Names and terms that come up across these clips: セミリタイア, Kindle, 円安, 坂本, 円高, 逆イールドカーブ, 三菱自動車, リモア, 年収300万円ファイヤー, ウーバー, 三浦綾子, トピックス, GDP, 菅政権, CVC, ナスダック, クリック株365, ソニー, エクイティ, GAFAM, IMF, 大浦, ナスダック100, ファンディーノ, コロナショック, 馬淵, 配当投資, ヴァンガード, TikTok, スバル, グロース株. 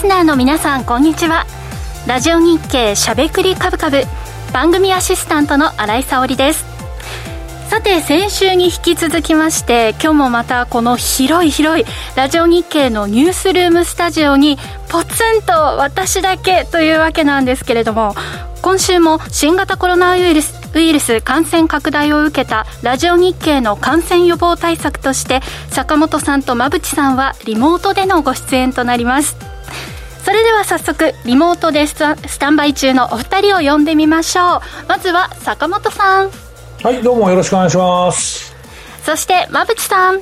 スナーの皆さん、こんにちは。ラジオ日経しゃべくりカブカブ、番組アシスタントの新井沙織です。さて、先週に引き続きまして、今日もまたこの広いラジオ日経のニュースルームスタジオにポツンと私だけというわけなんですけれども、今週も新型コロナウイルス感染拡大を受けたラジオ日経の感染予防対策として、坂本さんと馬淵さんはリモートでのご出演となります。それでは早速リモートでスタンバイ中のお二人を呼んでみましょう。まずは坂本さん。はい、どうもよろしくお願いします。そして馬淵さん、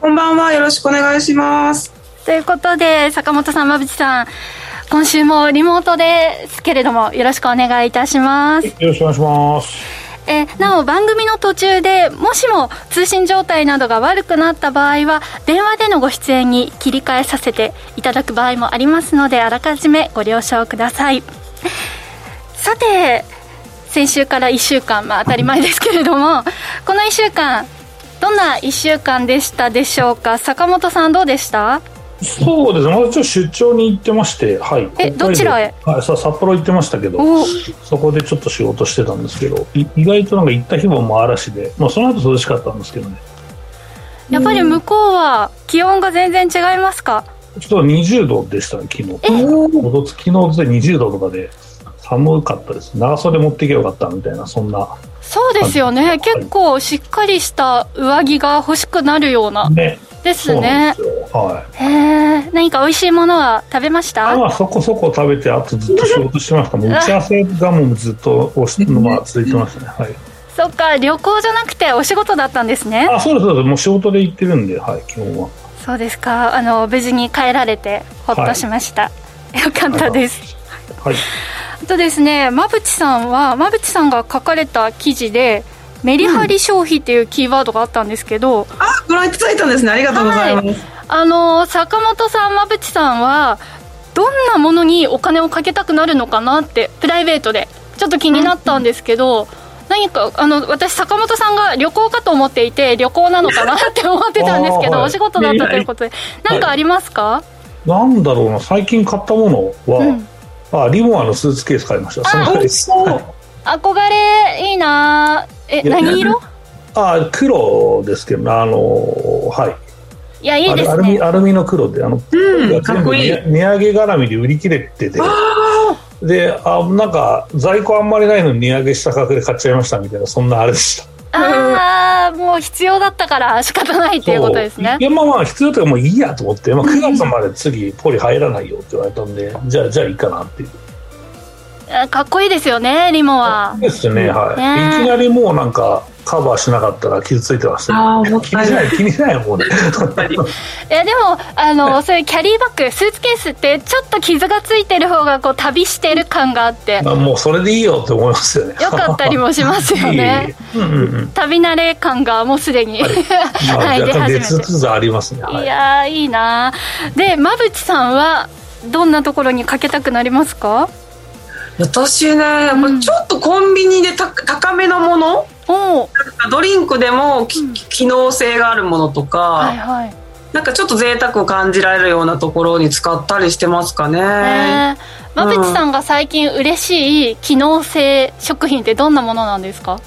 こんばんは、よろしくお願いします。ということで、坂本さん、馬淵さん、今週もリモートですけれども、よろしくお願いいたします。よろしくお願いします。なお、番組の途中でもしも通信状態などが悪くなった場合は、電話でのご出演に切り替えさせていただく場合もありますので、あらかじめご了承ください。さて、先週から1週間、当たり前ですけれども、この1週間、どんな1週間でしたでしょうか。坂本さん、どうでした？そうですね、まだちょっと出張に行ってまして、はい、どちらへ？はい、札幌行ってましたけど、そこでちょっと仕事してたんですけど、意外となんか行った日も嵐で、その後涼しかったんですけどね。やっぱり向こうは気温が全然違いますか？ちょっと20度でしたね、昨日。昨日20度とかで寒かったです。長袖持っていけばよかったみたいな、そんな。そうですよね、はい、結構しっかりした上着が欲しくなるような、ねですね。はい、何か美味しいものは食べました？そこそこ食べて、あとずっと仕事してました。もう打ち合わせがもうずっと続いてましたね。はい、そっか、旅行じゃなくてお仕事だったんですね。そうです、そうです。もう仕事で行ってるんで、はい、基本は。そうですか。無事に帰られてほっとしました。はい、よかったです。はい。あとですね、馬淵さんが書かれた記事で、メリハリ消費っていうキーワードがあったんですけど、ご覧いただいたんですね。ありがとうございます。はい、坂本さん、馬淵さんはどんなものにお金をかけたくなるのかなってプライベートでちょっと気になったんですけど、何か私、坂本さんが旅行かと思っていて、旅行なのかなって思ってたんですけど、はい、お仕事だったということで、何かありますか？はい、なんだろうな、最近買ったものは、リモアのスーツケース買いました。憧れいいな。何色？黒ですけどな、はい。いや、いいですね。アルミの黒で、かっこいい。値上げ絡みで売り切れてて、で、なんか在庫あんまりないのに値上げした価格で買っちゃいましたみたいな、そんなあれでした。もう必要だったから仕方ないっていうことですね。いや、必要だったからもういいやと思って、9月まで次ポリ入らないよって言われたんで、じゃあいいかなっていう。かっこいいですよね、リモは。ですね、はい、ね。いきなりもうなんかカバーしなかったら傷ついてました、ね。気にしないもうね。いやでもそういうキャリーバッグ、スーツケースってちょっと傷がついてる方がこう旅してる感があって、もうそれでいいよって思いますよね。よかったりもしますよね。旅慣れ感がもうすでに、はい、出始めて。つつありますね。はい、いやいいな。で、馬淵さんはどんなところにかけたくなりますか？私ね、ちょっとコンビニで高めのもの、ドリンクでも機能性があるものとか、はいはい、なんかちょっと贅沢を感じられるようなところに使ったりしてますかね。馬淵さんが最近嬉しい機能性食品ってどんなものなんですか？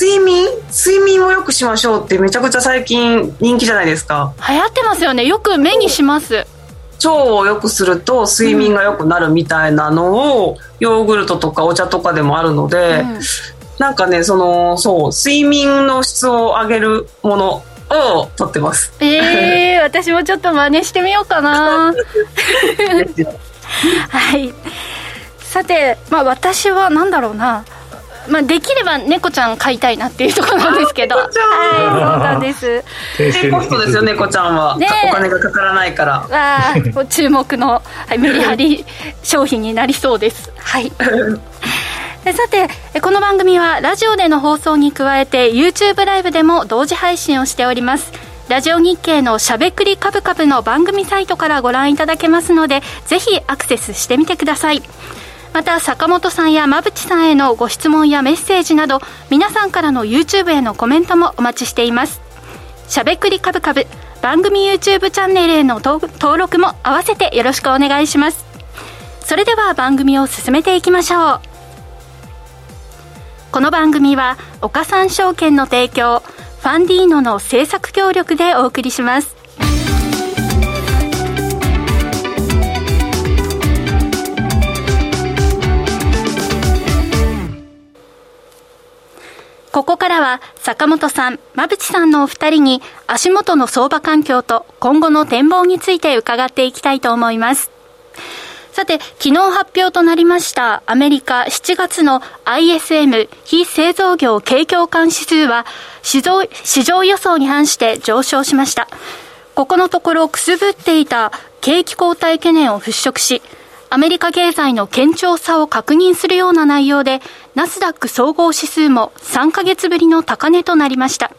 睡眠を良くしましょうってめちゃくちゃ最近人気じゃないですか。流行ってますよね。よく目にします。腸を良くすると睡眠が良くなるみたいなのを、ヨーグルトとかお茶とかでもあるので、なんかね、睡眠の質を上げるものを取ってます。私もちょっと真似してみようかな。はい。さて、私は何だろうな、できれば猫ちゃん飼いたいなっていうところなんですけど。猫ちゃん、はい、そうなんです。低コストですよ、猫ちゃんは。お金がかからないから。注目の、はい、メリハリ商品になりそうです。はい。で、さて、この番組はラジオでの放送に加えて YouTube ライブでも同時配信をしております。ラジオ日経のしゃべくりカブカブの番組サイトからご覧いただけますので、ぜひアクセスしてみてください。また、坂本さんや馬淵さんへのご質問やメッセージなど、皆さんからの YouTube へのコメントもお待ちしています。しゃべくりカブカブ番組 YouTube チャンネルへの登録も合わせてよろしくお願いします。それでは番組を進めていきましょう。この番組は岡三証券の提供、ファンディーノの制作協力でお送りします。ここからは坂本さん、馬淵さんのお二人に足元の相場環境と今後の展望について伺っていきたいと思います。さて、昨日発表となりましたアメリカ7月の ISM 非製造業景況感指数は市場予想に反して上昇しました。ここのところくすぶっていた景気後退懸念を払拭し、アメリカ経済の堅調さを確認するような内容で、ナスダック総合指数も3ヶ月ぶりの高値となりました。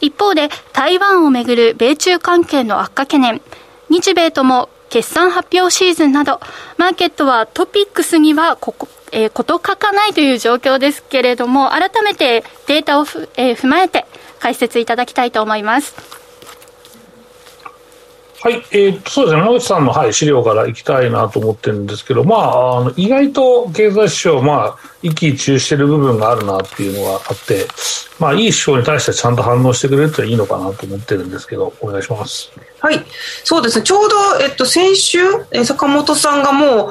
一方で、台湾をめぐる米中関係の悪化懸念、日米とも決算発表シーズンなど、マーケットはトピックスには事欠かないという状況ですけれども、改めてデータを踏まえて解説いただきたいと思います。はい、そうですね、野口さんの、資料からいきたいなと思ってるんですけど、意外と経済指標、一喜一憂している部分があるなっていうのがあって、いい指標に対してちゃんと反応してくれるといいのかなと思ってるんですけど、お願いします。はい、そうですね、ちょうど、先週、坂本さんがもう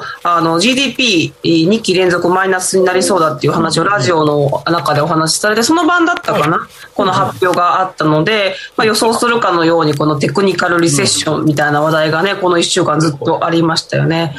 GDP2 期連続マイナスになりそうだっていう話をラジオの中でお話しされて、その晩だったかな、この発表があったので、予想するかのようにこのテクニカルリセッションみたいな話題がね、この1週間ずっとありましたよね。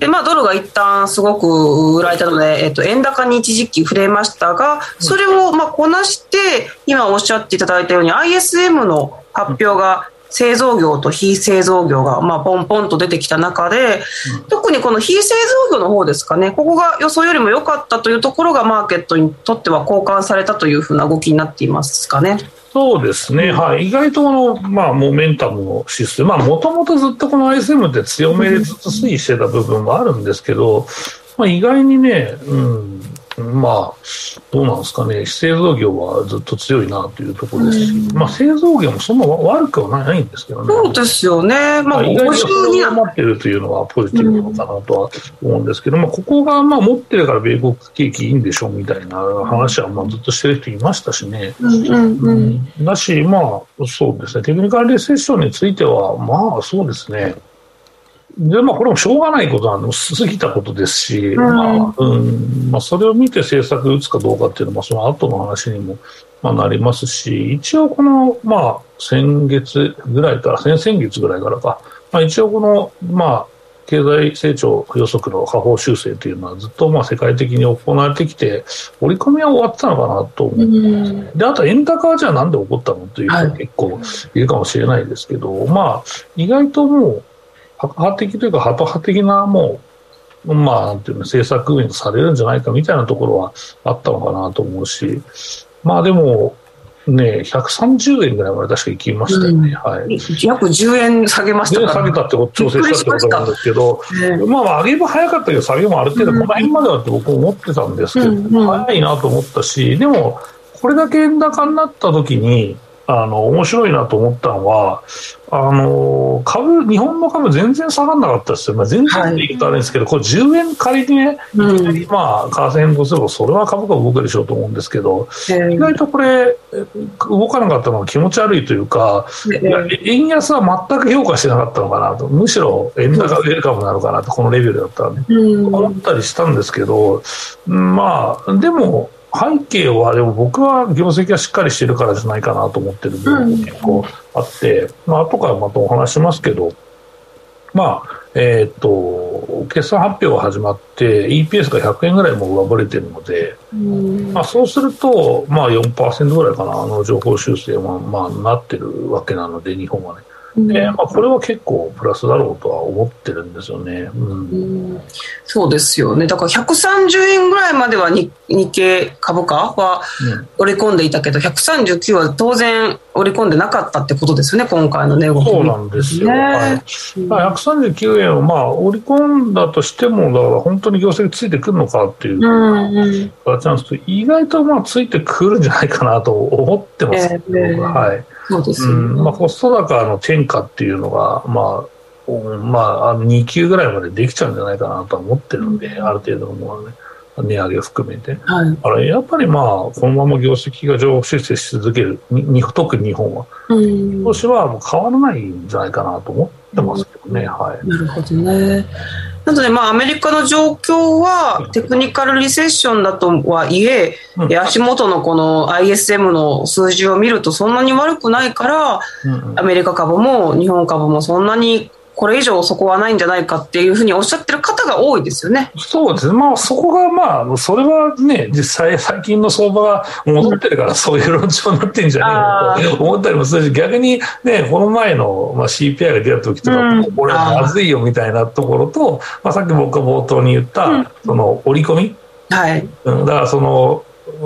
で、ドルが一旦すごく売られたので、円高に一時期触れましたが、それをこなして今おっしゃっていただいたように ISM の発表が製造業と非製造業がポンポンと出てきた中で、特にこの非製造業の方ですかね、ここが予想よりも良かったというところがマーケットにとっては好感されたというふうな動きになっていますかね。そうですね、意外とモメンタムの指数、もともとずっとこの ISM って強めでずっと推移してた部分もあるんですけど、意外にね、どうなんですかね、非製造業はずっと強いなというところですし、製造業もそんな悪くはないんですけどね。そうですよね、意外にそれを持っているというのはポジティブなのかなとは思うんですけど、ここが持ってるから米国景気いいんでしょみたいな話はずっとしてる人いましたしね、だし、そうですね、テクニカルリセッションについてはそうですね。でこれもしょうがないことなんで、過ぎたことですし、それを見て政策を打つかどうかっていうのはその後の話にもなりますし、一応この、先々月ぐらいからか、一応この、経済成長予測の下方修正というのはずっと世界的に行われてきて、織り込みは終わってたのかなと思ってます。で、あと円高はじゃあなんで起こったのという人も結構いるかもしれないですけど、意外ともう派的というかハト派的な政策にされるんじゃないかみたいなところはあったのかなと思うし、でもね、130円ぐらいまで確か行きましたよね、約10円下げましたから、ね、下げたってこと調整したってことなんですけど、上げも早かったけど下げもある程度この辺まではって僕思ってたんですけど、早いなと思ったし、でもこれだけ円高になった時に面白いなと思ったのは、日本の株全然下がらなかったですよ。全然って言うとあれですけど、これ10円仮にね、為替変動すればそれは株価動くでしょうと思うんですけど、意外とこれ動かなかったのが気持ち悪いというか、円安は全く評価してなかったのかなと、むしろ円高ウェルカムなのかなと、このレベルだったらね、思ったりしたんですけど、でも背景はでも僕は業績がしっかりしてるからじゃないかなと思ってる部分も結構あって、後からまたお話しますけど、決算発表が始まって EPS が100円ぐらいも上振れてるので、そうすると 4% ぐらいかな、上方修正はなってるわけなので、日本はね。これは結構プラスだろうとは思ってるんですよね、そうですよね。だから130円ぐらいまでは日経株価は織り込んでいたけど、139は当然織り込んでなかったってことですよね、今回の値動き。そうなんですよ、139円を織り込んだとしても、だから本当に業績ついてくるのかっていう形なんですけど、意外とついてくるんじゃないかなと思ってますけど、そうですね。うん、まあ、コスト高の転嫁っていうのが、2級ぐらいまでできちゃうんじゃないかなとは思ってるので、うん、ある程度のものはね、値上げを含めて、はい、あれやっぱりまあこのまま業績が上方修正し続けるに特に日本は、うん、今年はもう変わらないんじゃないかなと思ってますけどね、うん、はい、なるほどね。なので、まあ、アメリカの状況はテクニカルリセッションだとはいえ、うん、足元のこの ISM の数字を見るとそんなに悪くないから、うんうん、アメリカ株も日本株もそんなにこれ以上そこはないんじゃないかっていうふうにおっしゃってる方が多いですよね。そうですね、まあ、そこがまあそれはね、実際最近の相場が戻ってるからそういう論調になってるんじゃないかと思ったりもするし、逆にね、この前の CPI が出た時とか、うん、これまずいよみたいなところと、まあ、さっき僕が冒頭に言った、うん、その織り込み、はい、だからその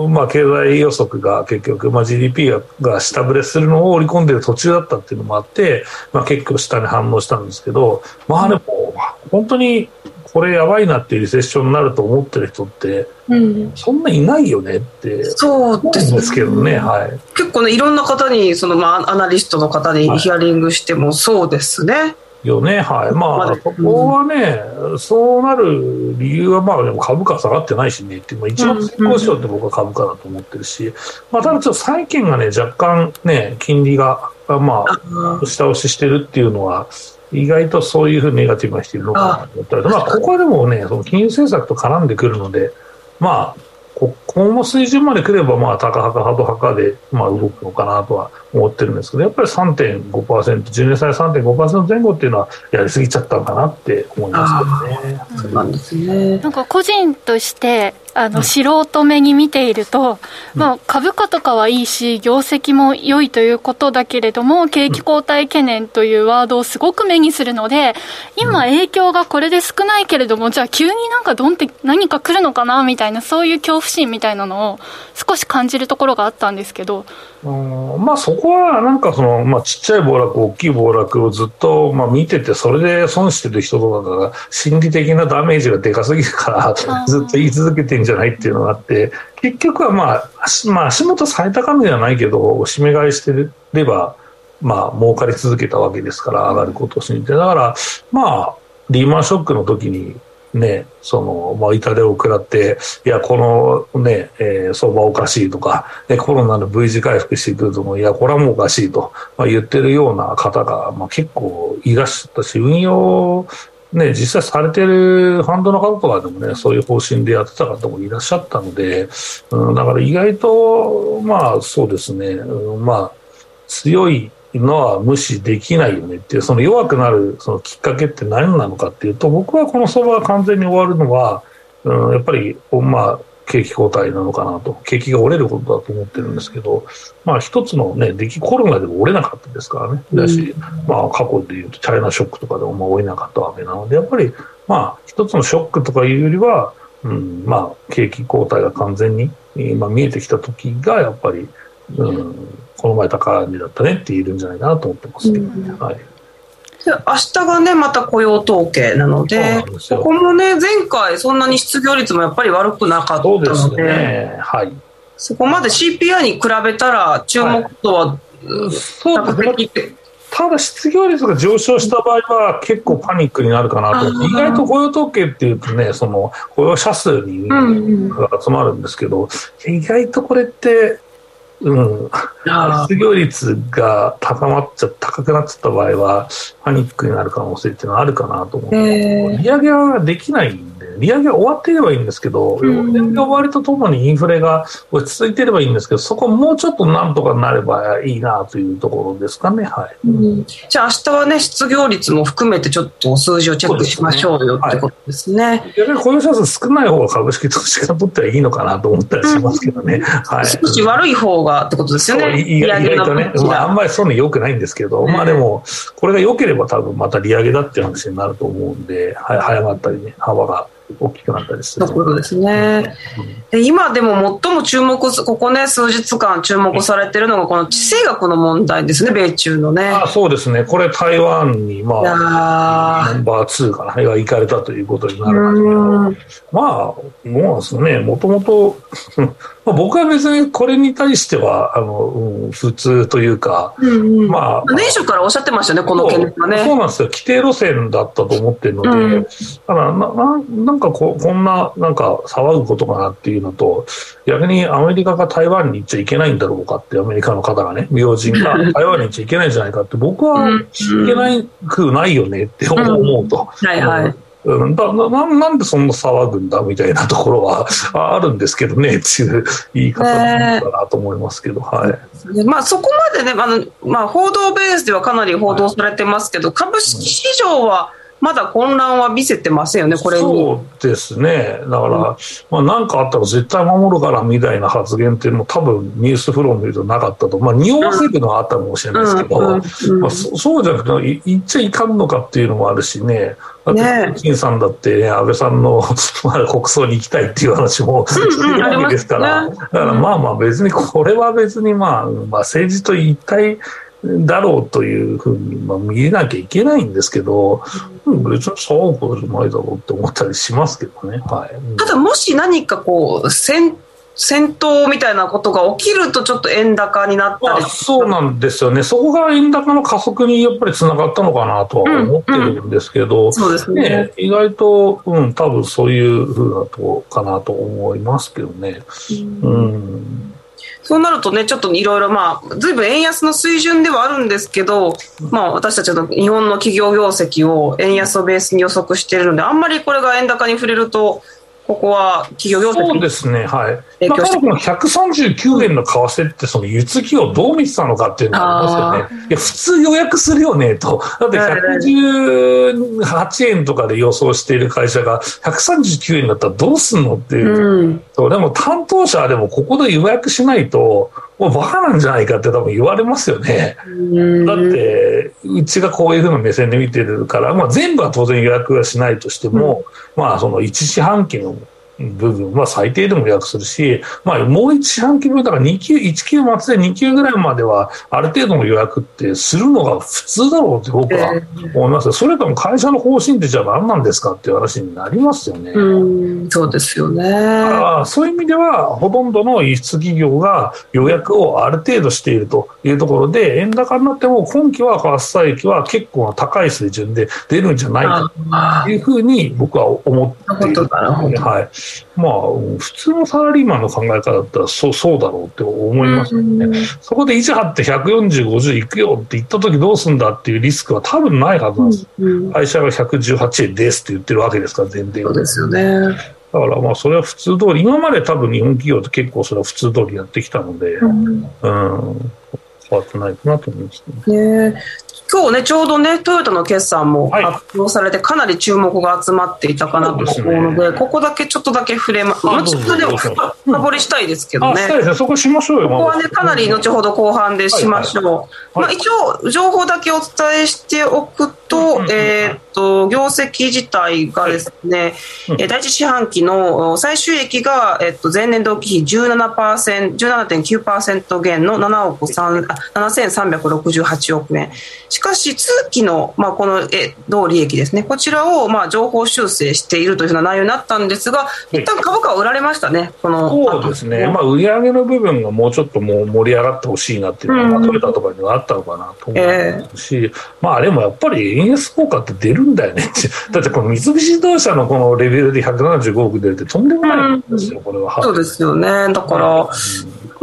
まあ、経済予測が結局、まあ、GDP が下振れするのを織り込んでいる途中だったっていうのもあって、まあ、結構下に反応したんですけど、まあ、でも本当にこれやばいなっていうリセッションになると思ってる人って、うん、そんないないよねって思うんですけどね、はい、結構ね、いろんな方にその、まあ、アナリストの方にヒアリングしてもそうですね、はいよね、はい、まあ、ここはね、うん、そうなる理由は、まあ、でも株価下がってないしねって、まあ、一番先行しようって僕は株価だと思ってるし、まあ、ただちょっと債券がね、若干ね、金利が、まあ、下押ししてるっていうのは、意外とそういうふうにネガティブな人いるのかなと思ったり、まあ、ここはでもね、その金融政策と絡んでくるので、まあ、ここの水準まで来れば、まあ、高派かハト派かで、まあ、動くのかなとは思ってるんですけど、やっぱり 3.5%、10年債 3.5% 前後っていうのはやりすぎちゃったのかなって思いますけどね。そうなんですね。なんか個人として素人目に見ていると、うん、まあ、株価とかはいいし業績も良いということだけれども、景気後退懸念というワードをすごく目にするので、今影響がこれで少ないけれども、じゃあ急になんかドンって何か来るのかなみたいな、そういう恐怖心みたいなのを少し感じるところがあったんですけど、まあ、そこはなんかその、まあ、ちっちゃい暴落大きい暴落をずっと、まあ、見ててそれで損してる人とかが心理的なダメージがでかすぎるからずっと言い続けてるんじゃないっていうのがあって、結局は、まあ足元最高値ではないけどお締め買いしてれば、まあ、儲かり続けたわけですから、上がることを信じて、だから、まあ、リーマンショックの時にね、そのまあ、痛手を食らって、いやこの、ね相場おかしいとか、ね、コロナの V 字回復してくるとも、いやこれはもうおかしいと、まあ、言ってるような方が、まあ、結構いらっしゃったし、運用、ね、実際されてるファンドの方とかでも、ね、そういう方針でやってた方もいらっしゃったので、うん、だから意外と、まあ、そうですね、うん、まあ、強いのは無視できないよねっていう、その弱くなるそのきっかけって何なのかっていうと、僕はこの相場が完全に終わるのは、うん、やっぱり、まあ、景気後退なのかなと、景気が折れることだと思ってるんですけど、まあ、一つのね、コロナでも折れなかったですからね、だし、まあ、過去でいうとチャイナショックとかでもまあ折れなかったわけなので、やっぱり、まあ、一つのショックとかいうよりは、うん、まあ、景気後退が完全に、まあ、見えてきた時がやっぱり、うん、この前高値だったねっているんじゃないかなと思ってますけど、ね、うん、はい、明日がねまた雇用統計なので、ここもね、前回そんなに失業率もやっぱり悪くなかったの で、 そうですね、はい、そこまで CPI に比べたら注目度は、はい、そうですね。ただ失業率が上昇した場合は結構パニックになるかなと思って、意外と雇用統計っていうとね、その雇用者数に集まるんですけど、意外とこれってうん、失業率が高くなっちゃった場合はパニックになる可能性っていうのはあるかなと思って、利上げはできないんで、利上げは終わっていればいいんですけど、うん、利上げ終わりとともにインフレが落ち着いていればいいんですけど、そこもうちょっとなんとかなればいいなというところですかね、はい、うん、じゃあ明日はね、失業率も含めてちょっと数字をチェックしましょうよってことですね。やっぱり雇用者数少ない方が株式投資家にとってはいいのかなと思ったりしますけどね、うん、はい、少し悪い方がってことですよね。意外とね、まあ、あんまりそういうの良くないんですけど、ね、まあ、でもこれが良ければ多分また利上げだっていう話になると思うんで、早まったりね、幅が大きくなったりするところですね。で今でも最も注目ここね数日間注目されているのがこの地政学の問題ですね、米中のね。あ、そうですね。これ台湾に、まあ、ナンバー2かなが行かれたということになるんですけど、まあどうなんですかね。もともと僕は別にこれに対しては普通というか、まあ年初からおっしゃってましたね、この件はね。そうなんですよ。規定路線だったと思っているので、ただなんかこんな、なんか騒ぐことかなっていうのと、逆にアメリカが台湾に行っちゃいけないんだろうかって、アメリカの方がね、要人が台湾に行っちゃいけないんじゃないかって、僕はいけないくないよねって思うと。はいはい。なんでそんな騒ぐんだみたいなところはあるんですけどねっていう言い方なのかなと思いますけど、はい。まあ、そこまでね、まあ、報道ベースではかなり報道されてますけど、はい、株式市場は、まだ混乱は見せてませんよね、これに。そうですね。だから、まあ、なんかあったら絶対守るからみたいな発言っても多分ニュースフローを見るとなかったと、まあ、匂わせるのはあったかもしれないですけど、まあ、そうじゃなくて言っちゃいかんのかっていうのもあるしね。だって金さんだって、ね、安倍さんのまだ国葬に行きたいっていう話もしてるわけですから、だからまあ別にこれは別にまあ政治と一体だろうというふうに、まあ、見えなきゃいけないんですけど、別にそういうことじゃないだろうって思ったりしますけどね、はい、ただもし何かこう戦闘みたいなことが起きるとちょっと円高になったり、まあ、そうなんですよね。そこが円高の加速にやっぱりつながったのかなとは思ってるんですけど、そうですね、意外と、多分そういうふうなとこかなと思いますけどね。そうなるとね、ちょっといろいろ、まあ、ずいぶん円安の水準ではあるんですけど、まあ、私たちの日本の企業業績を円安をベースに予測しているので、あんまりこれが円高に触れると、ここは企業業績にそうですね、はい。だからこの139円の為替って、その輸出企業どう見てたのかっていうのがありますよね。いや、普通予約するよね、と。だって118円とかで予想している会社が139円だったらどうすんのっていう。でも担当者はでもここで予約しないと、もうバカなんじゃないかって多分言われますよね。だって、うちがこういうふうな目線で見てるから、まあ、全部は当然予約はしないとしても、まあその1四半期の部分は最低でも予約するし、まあ、もう1四半期分だから2級、1級末で2級ぐらいまではある程度の予約ってするのが普通だろうって僕は思いますよ。それとも会社の方針ってじゃあ何なんですかっていう話になりますよね。そうですよね。そういう意味ではほとんどの輸出企業が予約をある程度しているというところで、円高になっても今期は為替差益は結構高い水準で出るんじゃないかというふうに僕は思っている。はい。まあ普通のサラリーマンの考え方だったらそうだろうって思いますよね。そこで意地張って140、50いくよって言った時どうすんだっていうリスクは多分ないはずなんです。会社が118円ですって言ってるわけですから、前提が。そうですよね。だからまあそれは普通通り、今まで多分日本企業って結構それは普通通りやってきたので、変わってないかなと思いますね。今日ねちょうどねトヨタの決算も発表されて、かなり注目が集まっていたかなと思うので、ここだけちょっとだけ触れます。後ほどでも深掘りしたいですけどね。そこしましょうよ。ここはねかなり後ほど後半でしましょう。まあ一応情報だけお伝えしておくと、業績自体がですね、第一四半期の最終益が前年同期比 17.9% 減の7368億円。しかし通期の、まあ、この同利益ですね、こちらをまあ情報修正しているというような内容になったんですが、一旦株価は売られましたね、このそうですね、まあ、売り上げの部分がもうちょっともう盛り上がってほしいなっていうのがトヨタとかにはあったのかなと思うし、まあ、でもやっぱり円安効果って出るんだよねってだってこの三菱自動車のこのレベルで175億出るってとんでもないんですよ、これは。そうですよね。だから、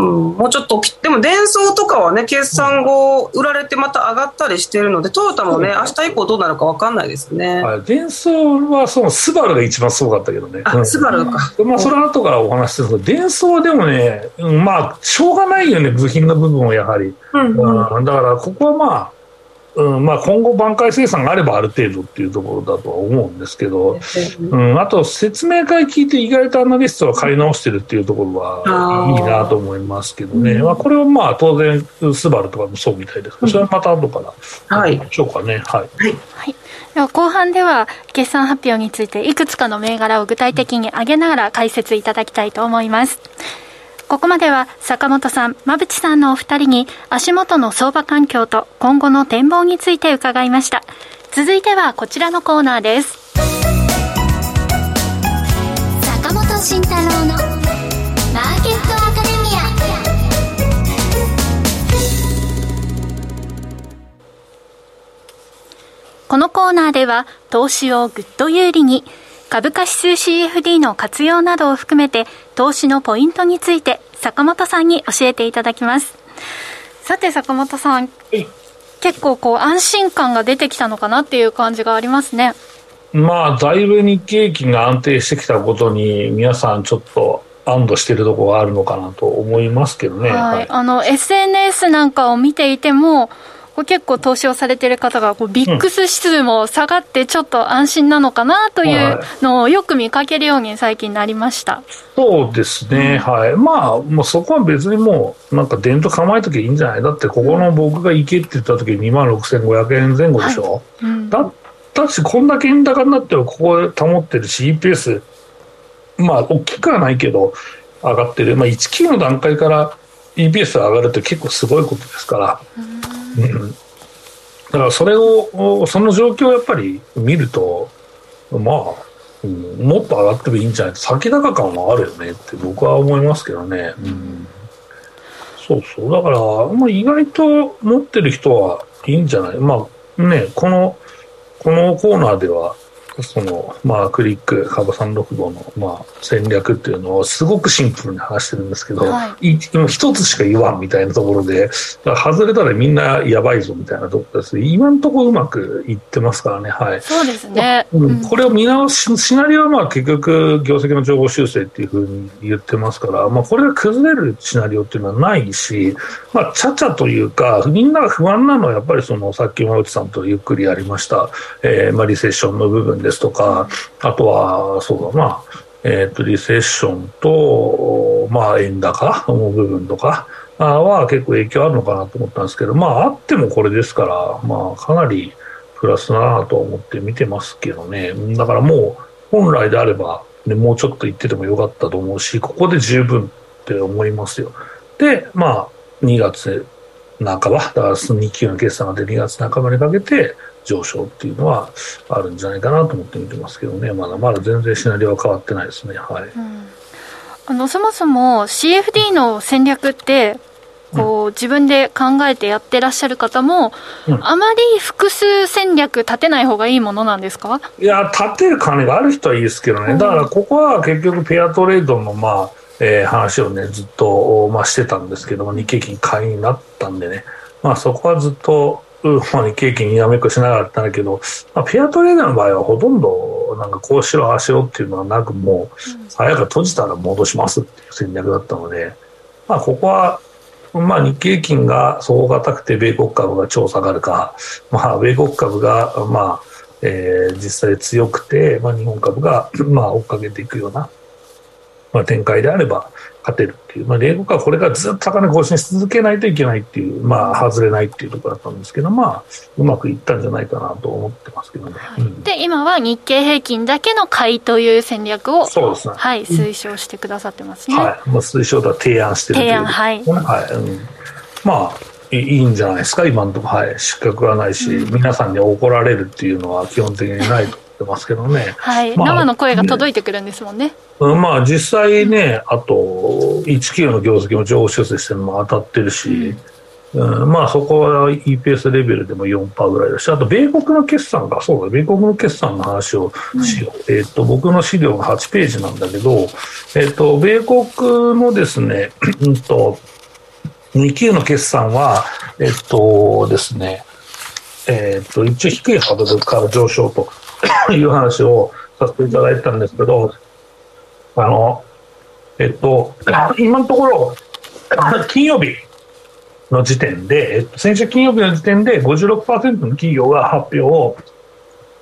もうちょっとでもデンソーとかはね決算後売られてまた上がったりしているので、トヨタもね明日以降どうなるか分かんないですね。デンソーはそのスバルが一番すごかったけどね。スバルか。まあそれは後からお話しすると、デンソーはでもね、まあしょうがないよね、部品の部分はやはり。だからここはまあまあ、今後挽回生産があればある程度っていうところだとは思うんですけど、あと説明会聞いて意外とアナリストは買い直してるっていうところはいいなと思いますけどね、まあ、これはまあ当然スバルとかもそうみたいですけど、それはまた後からいきましょうかね。はいはいはい、では後半では決算発表についていくつかの銘柄を具体的に挙げながら解説いただきたいと思います。ここまでは坂本さん、馬淵さんのお二人に足元の相場環境と今後の展望について伺いました。続いてはこちらのコーナーです。坂本慎太郎のマーケットアカデミア。このコーナーでは投資をグッド有利に、株価指数 CFD の活用などを含めて投資のポイントについて坂本さんに教えていただきます。さて坂本さん、結構こう安心感が出てきたのかなっていう感じがありますね。まあだいぶ日経平均が安定してきたことに皆さんちょっと安堵しているところがあるのかなと思いますけどね。はいはい、SNS なんかを見ていても結構投資をされている方がビックス指数も下がってちょっと安心なのかなというのをよく見かけるように最近なりました。そうですね。はい、まあもうそこは別にもうなんかデンと構えときゃいいんじゃない。だってここの僕が行けって言ったとき 26,500 円前後でしょ。はい、だしこんだけ円高になってもここで保ってるし EPS まあ大きくはないけど上がってる、まあ、19の段階から EPS が上がるって結構すごいことですから、うん、だからそれをその状況をやっぱり見るとまあ、もっと上がってもいいんじゃないと先高感はあるよねって僕は思いますけどね。うん、そうそう、だから、まあ、意外と持ってる人はいいんじゃない。まあね、このコーナーではそのまあ、クリック株365の、まあ、戦略っていうのをすごくシンプルに話してるんですけど、はい、一つしか言わんみたいなところで外れたらみんなやばいぞみたいなところです。今のところうまくいってますからね。はい、そうですね。まあうん、これを見直しシナリオはまあ結局業績の上方修正っていうふうに言ってますから、まあ、これが崩れるシナリオっていうのはないし、まあ、ちゃちゃというかみんなが不安なのはやっぱりそのさっき馬淵さんとゆっくりやりました、まあ、リセッションの部分ですとか、あとはそうだな、リセッションと、まあ、円高の部分とかは結構影響あるのかなと思ったんですけど、まあ、あってもこれですから、まあ、かなりプラスだなと思って見てますけどね。だからもう本来であれば、ね、もうちょっと行っててもよかったと思うし、ここで十分って思いますよ。で、まあ、2月半ば、だから2級の決算が出て2月半ばにかけて上昇っていうのはあるんじゃないかなと思って見てますけどね。まだまだ全然シナリオは変わってないですね。はい、うん、そもそも CFD の戦略ってこう、自分で考えてやってらっしゃる方も、あまり複数戦略立てない方がいいものなんですか？いや、立てる金がある人はいいですけどね。だからここは結局ペアトレードのまあ、話をねずっと、まあ、してたんですけども、日経金買いになったんでね、まあ、そこはずっと日経金にやめっこしながらだったんだけど、まあ、ペアトレーダーの場合はほとんどなんかこうしろああしろっていうのはなく、もう早く閉じたら戻しますっていう戦略だったので、まあ、ここは、まあ、日経金が底堅くて米国株が超下がるか、まあ、米国株が、まあ実際強くて、まあ、日本株がまあ追っかけていくような、まあ、展開であれば勝てるっていう、まあ、米国はこれがずっと高値更新し続けないといけないっていう、まあ、外れないっていうところだったんですけど、まあ、うまくいったんじゃないかなと思ってますけどね。はい、うん、で今は日経平均だけの買いという戦略を、そうですね、はい、推奨してくださってますね。はい、まあ、推奨だ、提案してるという、提案、はい、はい、うん、まあいいんじゃないですか今のところ。はい、失格はないし、皆さんに怒られるっていうのは基本的にないと思ってますけどね。はい、まあ、生の声が届いてくるんですもんね。まあ、実際ね、あと19の業績も上方修正してるのも当たってるし、まあ、そこは EPS レベルでも 4% ぐらいだし、あと米国の決算が、そうだ、米国の決算の話をしよう。僕の資料が8ページなんだけど、米国のですね、2級の決算は、ですね、一応低いハードルから上昇という話をさせていただいたんですけど、今のところ、金曜日、の時点で、先週金曜日の時点で 56% の企業が発表を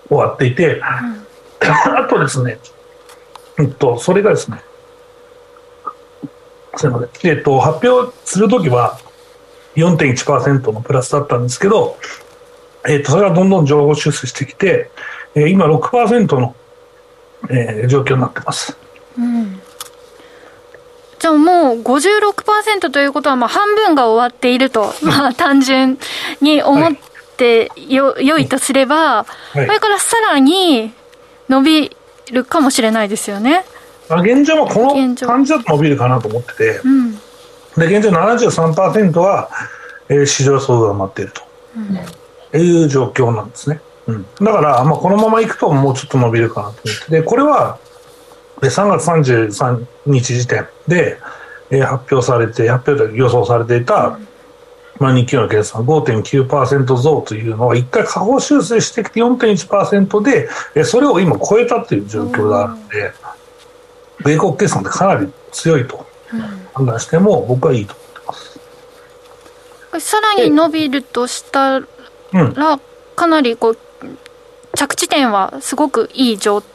終わっていて、うん、あとですね、それがですね、すみません、発表するときは 4.1% のプラスだったんですけど、それがどんどん上方修正してきて、今 6% の、状況になってます。うん、じゃあもう 56% ということは、まあ半分が終わっていると、まあ単純に思って良いとすれば、はい、これからさらに伸びるかもしれないですよね。現状はこの感じだと伸びるかなと思ってて、うん、で現状 73% は、市場予想が埋まっていると、うん、いう状況なんですね、うん、だから、まあ、このままいくともうちょっと伸びるかなと思ってて、でこれは3月33日時点で、予想されていた、まあ、日経の計算 5.9% 増というのは一回下方修正してきて 4.1% で、それを今超えたという状況があるので、うん、米国決算でかなり強いと判断しても僕はいいと思ってます、うん、さらに伸びるとしたら、うん、かなりこう着地点はすごくいい状態、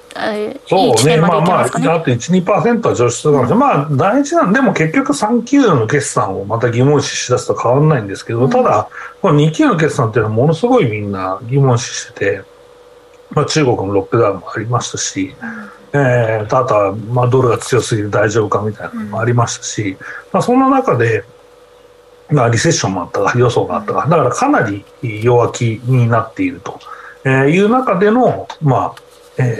そうね、いい地点までいけますかね。まあまあ、あと 1,2% は上昇なんですよ、うん、まあ大事なんでも結局3期の決算をまた疑問視しだすと変わらないんですけど、うん、ただこの2期の決算っていうのはものすごいみんな疑問視してて、まあ、中国のロックダウンもありましたし、うん、あとは、まあ、ドルが強すぎる大丈夫かみたいなのもありましたし、うん、まあ、そんな中で、まあ、リセッションもあったが予想があったが、だからかなり弱気になっているという中での、まあ低い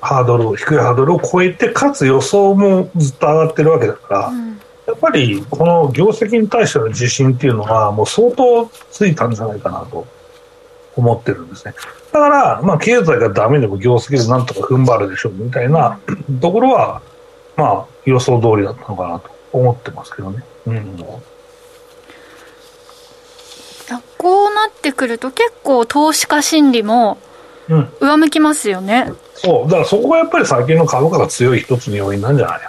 ハードルを超えて、かつ予想もずっと上がってるわけだから、うん、やっぱりこの業績に対しての自信っていうのはもう相当ついたんじゃないかなと思ってるんですね。だから、まあ、経済がダメでも業績でなんとか踏ん張るでしょうみたいなところは、まあ、予想通りだったのかなと思ってますけどね、うん、こうなってくると結構投資家心理も上向きますよね、うん、そうだからそこがやっぱり最近の株価が強い一つの要因なんじゃない、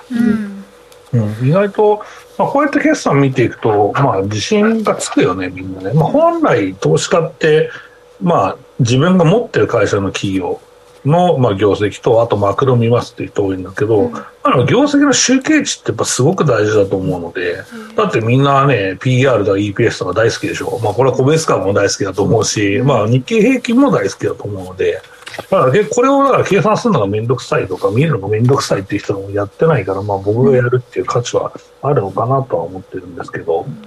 うんうん、意外とまあ、こうやって決算見ていくと、まあ、自信がつくよねみんなね、まあ、本来投資家ってまあ、自分が持ってる会社の企業の、まあ、業績とあとマクロ見ますっていう人多いんだけど、うん、業績の集計値ってやっぱすごく大事だと思うので、うん、だってみんなね PR とか EPS とか大好きでしょ、まあ、これは個別株も大好きだと思うし、うん、まあ、日経平均も大好きだと思うので、だからこれをだから計算するのがめんどくさいとか見るのがめんどくさいっていう人もやってないから、まあ、僕がやるっていう価値はあるのかなとは思ってるんですけど、うん、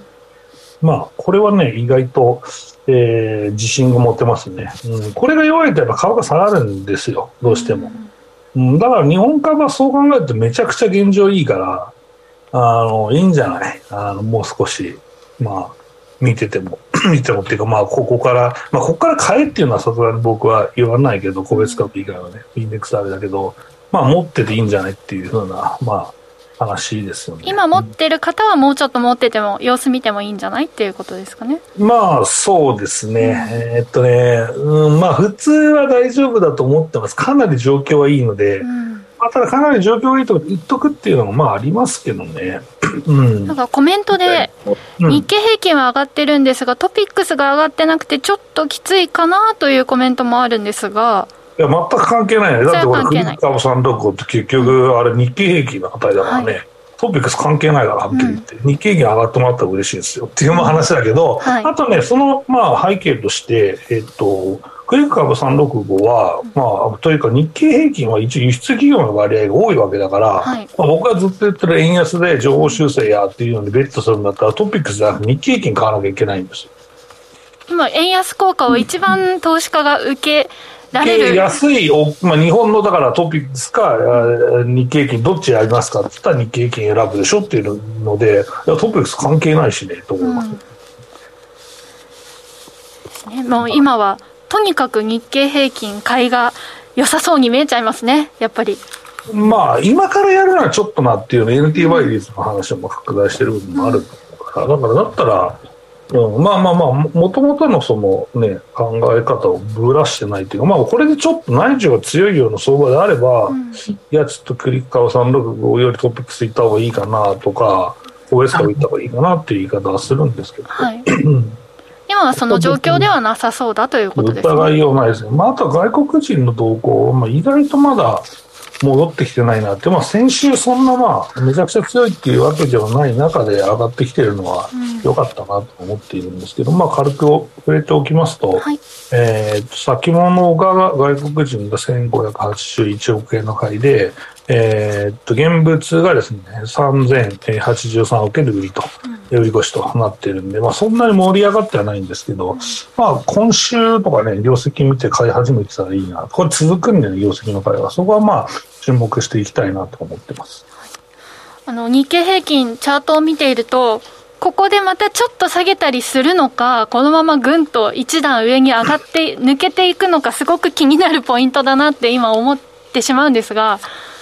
まあ、これはね意外と、自信が持ってますね、うん、これが弱いとやっぱ株が下がるんですよどうしても、うん、だから日本株はそう考えるとめちゃくちゃ現状いいからいいんじゃない、もう少し、まあ、見てもっていうか、まあ、ここから買えっていうのはさすがに僕は言わないけど、個別株以外はねインデックスあれだけど、まあ、持ってていいんじゃないっていう風な、まあ話ですよね。今持ってる方はもうちょっと持ってても様子見てもいいんじゃないっていうことですかね。まあそうですね、うん、まあ普通は大丈夫だと思ってます。かなり状況はいいので、うん、まあ、ただかなり状況がいいと言っとくっていうのもまあありますけどね、うん、なんかコメントで日経平均は上がってるんですがトピックスが上がってなくてちょっときついかなというコメントもあるんですが、いや全く関係ないね。だってこれフリッカーも365って結局あれ日経平均の値だからね、はい、トピックス関係ないからはっきり言って、うん、日経平均上がってもらったら嬉しいですよっていう話だけど、うん、はい、あとねそのまあ背景としてクイック株365は、まあ、というか日経平均は一応輸出企業の割合が多いわけだから、はい、まあ、僕がずっと言ってる円安で情報修正やっていうのにベットするんだったらトピックスじゃなくて日経平均買わなきゃいけないんですよ。今円安効果を一番投資家が受け安い、まあ、日本のだからトピックスか日経平均どっちやりますかって言ったら日経平均選ぶでしょっていうので、トピックス関係ないしねと思います、うん、ですね。もう今はとにかく日経平均買いが良さそうに見えちゃいますねやっぱり。まあ今からやるのはちょっとなっていうの NTY 率の話も拡大してる部分もあるから、うん、だったらうん、まあまあまあもともとのそのね考え方をぶらしてないというか、まあこれでちょっと内需が強いような相場であれば、うん、いやちょっとクリッカーを365よりトピックスいった方がいいかなとか、高安から言った方がいいかなという言い方はするんですけど、はい、今はその状況ではなさそうだということですね。疑いようないですね。まあ、あとは外国人の動向、まあ、意外とまだ戻ってきてないなって、まあ、先週そんな、まあ、めちゃくちゃ強いっていうわけではない中で上がってきてるのは良かったなと思っているんですけど、うん、まあ、軽く触れておきますと、はい、先物が外国人が1581億円の買いで、現物がですね、3083億円で売りと、売り越しとなっているんで、まあ、そんなに盛り上がってはないんですけど、まあ、今週とかね、業績見て買い始めてたらいいな。これ続くんでね、業績の買いは。そこはまあ、注目していきたいなと思ってます。日経平均、チャートを見ていると、ここでまたちょっと下げたりするのか、このままぐんと一段上に上がって、抜けていくのか、すごく気になるポイントだなって今思ってしまうんですが、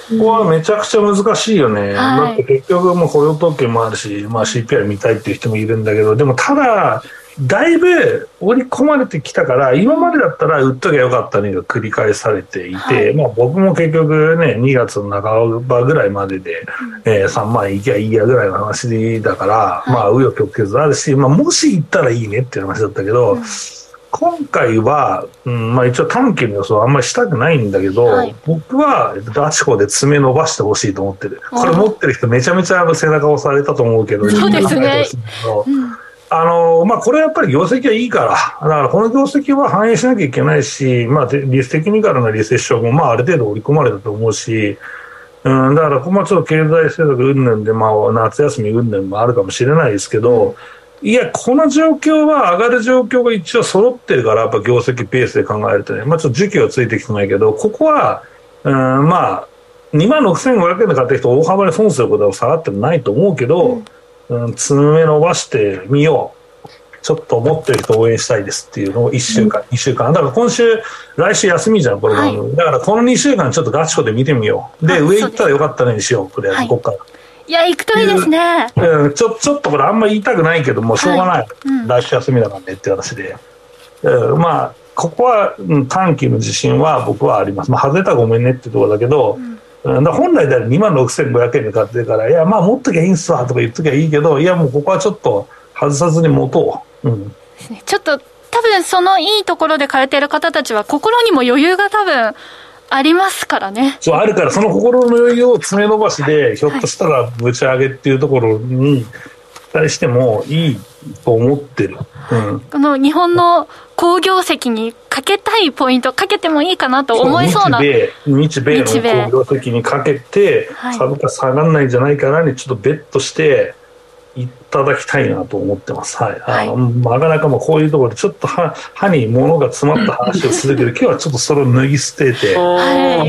ここはめちゃくちゃ難しいよね、はい、だって結局もう雇用統計もあるし、まあ、CPI 見たいっていう人もいるんだけど、でもただだいぶ織り込まれてきたから、今までだったら売っときゃよかったねが繰り返されていて、はい、まあ、僕も結局ね2月の半ばぐらいまでで、3万いきゃいいやぐらいの話だから、はい、まあ、紆余曲折あるし、まあ、もし行ったらいいねっていう話だったけど、うん今回は、うん、まあ、一応短期の予想はあんまりしたくないんだけど、はい、僕はラシコで爪伸ばしてほしいと思ってる。これ持ってる人めちゃめちゃ背中を押されたと思うけど、そうですね。まあ、これはやっぱり業績はいいから、だからこの業績は反映しなきゃいけないし、まあ、テクニカルなリセッションも、まあ、ある程度織り込まれたと思うし、うん、だからここはちょっと経済政策云々で、まあ、夏休み云々もあるかもしれないですけど、うんいやこの状況は上がる状況が一応揃ってるからやっぱ業績ベースで考えるとね、まあ、ちょっと需給はついてきてないけどここはまあ2万6500円で買ってる人大幅に損することは下がってもないと思うけど、うん、爪伸ばしてみようちょっと持ってる人応援したいですっていうのを1週間、うん、2週間だから今週来週休みじゃんこれ、はい、だからこの2週間ちょっとガチコで見てみようで上行ったらよかったねにしようこれ、はい、ここからいや行くといいですね、うん、ちょっとこれあんまり言いたくないけどもうしょうがない、はいうん、来週休みだからねって話で、まあここは、うん、短期の自信は僕はあります、まあ、外れたらごめんねってところだけど、うん、だ本来であれば2万6500円で買ってるからいやまあ持っときゃいいんすわとか言っときゃいいけどいやもうここはちょっと外さずに持とう、うん、ちょっと多分そのいいところで買えてる方たちは心にも余裕が多分ありますからねそうあるからその心の余裕を爪伸ばしでひょっとしたらぶち上げっていうところに対してもいいと思ってる、うん、この日本の好業績にかけたいポイントかけてもいいかなと思いそうな日米の好業績にかけて株価下がらないんじゃないかなにちょっとベットしていただきたいなと思ってます、はいはい、なかなかもうこういうところでちょっと 歯に物が詰まった話をするけど今日はちょっとそれを脱ぎ捨てていいんじゃないっ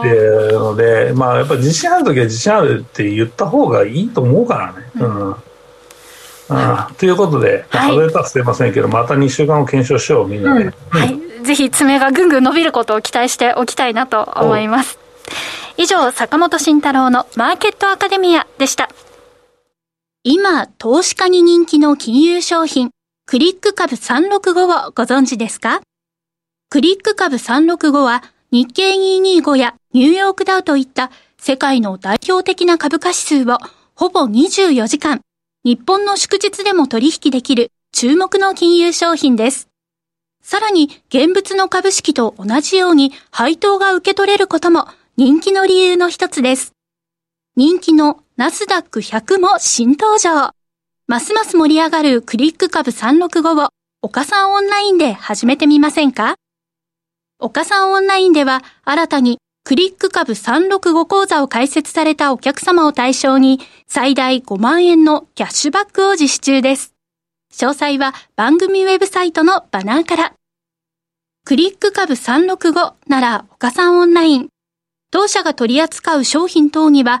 ていうので、まあ、やっぱり自信あるときは自信あるって言った方がいいと思うからね、うんうん、あということで外れたら捨てませんけど、はい、また2週間を検証しようみんなで、うんはい、ぜひ爪がぐんぐん伸びることを期待しておきたいなと思います。以上坂本慎太郎のマーケットアカデミアでした。今、投資家に人気の金融商品、クリック株365をご存知ですか？クリック株365は、日経225やニューヨークダウといった世界の代表的な株価指数をほぼ24時間、日本の祝日でも取引できる注目の金融商品です。さらに、現物の株式と同じように配当が受け取れることも人気の理由の一つです。人気のナスダック100も新登場。ますます盛り上がるクリック株365を岡三オンラインで始めてみませんか？岡三オンラインでは新たにクリック株365口座を開設されたお客様を対象に最大5万円のキャッシュバックを実施中です。詳細は番組ウェブサイトのバナーから。クリック株365なら岡三オンライン。当社が取り扱う商品等には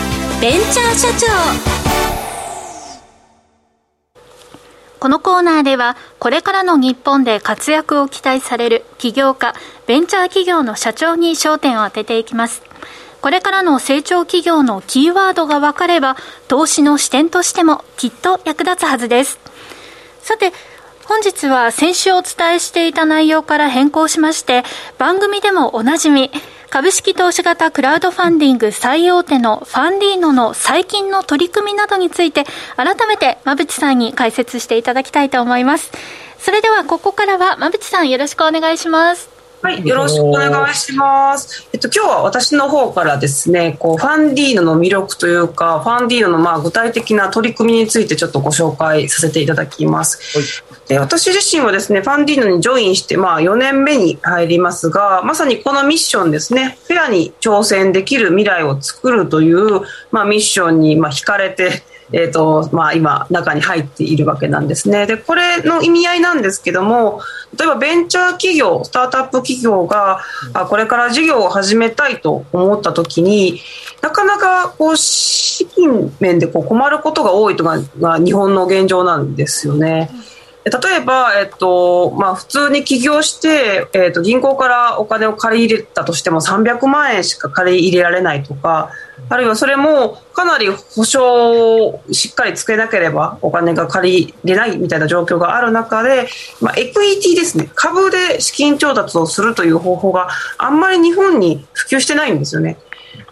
ベンチャー社長。このコーナーではこれからの日本で活躍を期待される起業家、ベンチャー企業の社長に焦点を当てていきます。これからの成長企業のキーワードが分かれば投資の視点としてもきっと役立つはずです。さて本日は先週お伝えしていた内容から変更しまして、番組でもおなじみ株式投資型クラウドファンディング最大手のファンディーノの最近の取り組みなどについて改めて馬渕さんに解説していただきたいと思います。それではここからは馬渕さんよろしくお願いします。はい、よろしくお願いします。今日は私の方からですね、ファンディーノの魅力というか、ファンディーノの具体的な取り組みについてちょっとご紹介させていただきます。はい、で私自身はですね、ファンディーノにジョインして、4年目に入りますが、まさにこのミッションですね、フェアに挑戦できる未来を作るという、ミッションに惹かれて、今中に入っているわけなんですね。でこれの意味合いなんですけども、例えばベンチャー企業、スタートアップ企業がこれから事業を始めたいと思ったときに、なかなか資金面で困ることが多いというのが日本の現状なんですよね。例えば、普通に起業して、銀行からお金を借り入れたとしても300万円しか借り入れられないとか、あるいはそれもかなり保証をしっかりつけなければお金が借りれないみたいな状況がある中で、エクイティですね、株で資金調達をするという方法があんまり日本に普及してないんですよね。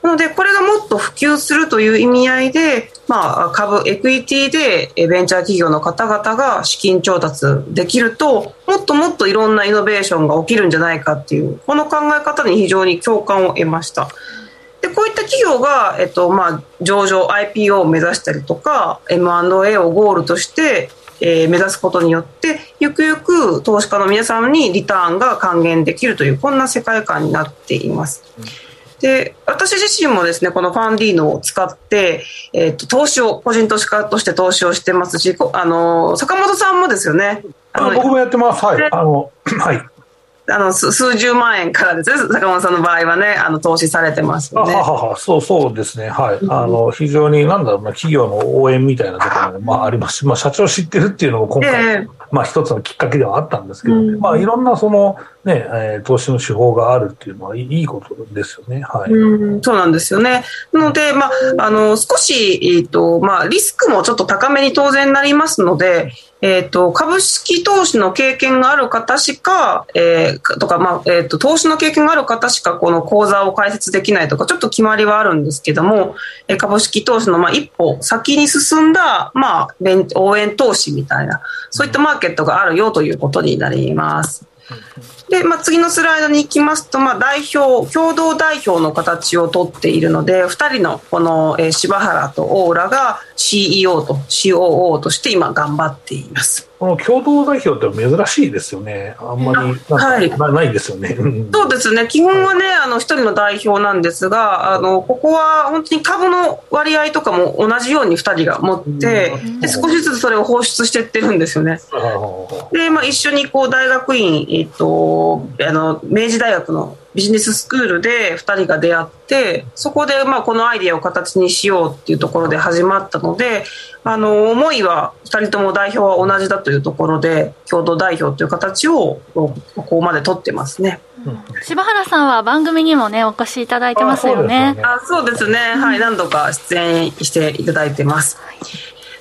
なのでこれがもっと普及するという意味合いで、株エクイティでベンチャー企業の方々が資金調達できると、もっといろんなイノベーションが起きるんじゃないかっていう、この考え方に非常に共感を得ました。でこういった企業が、上場 IPO を目指したりとか M&A をゴールとして、目指すことによって、ゆくゆく投資家の皆さんにリターンが還元できるという、こんな世界観になっています。で私自身もですね、このファンディーノを使って、投資を、個人投資家として投資をしてますし、坂本さんもですよね。僕もやってます。はい、はい、数十万円からですね、坂本さんの場合はね、投資されてますよね。そうですね、はい。非常に企業の応援みたいなところも、ありますし、社長知ってるっていうのも今回、一つのきっかけではあったんですけど、いろんなその、投資の手法があるっていうのはいいことですよね。はい、そうなんですよね。なので、少し、リスクもちょっと高めに当然なりますので、株式投資の経験がある方しか、投資の経験がある方しかこの口座を開設できないとか、ちょっと決まりはあるんですけども、株式投資の一歩先に進んだ、応援投資みたいな、そういったマーケットがあるよということになります。で次のスライドに行きますと、共同代表の形をとっているので、2人のこの、柴原と大浦が CEO と COO として今頑張っています。この共同代表って珍しいですよね。あんまりないですよね。そうですね、基本はね、1人の代表なんですが、ここは本当に株の割合とかも同じように2人が持って、で少しずつそれを放出していってるんですよね。で、一緒に大学院、明治大学のビジネススクールで2人が出会って、そこでこのアイデアを形にしようっていうところで始まったので、思いは2人とも代表は同じだというところで、共同代表という形をここまで取ってますね。柴原さんは番組にもね、お越しいただいてますよね。そうですね、はい、何度か出演していただいてます。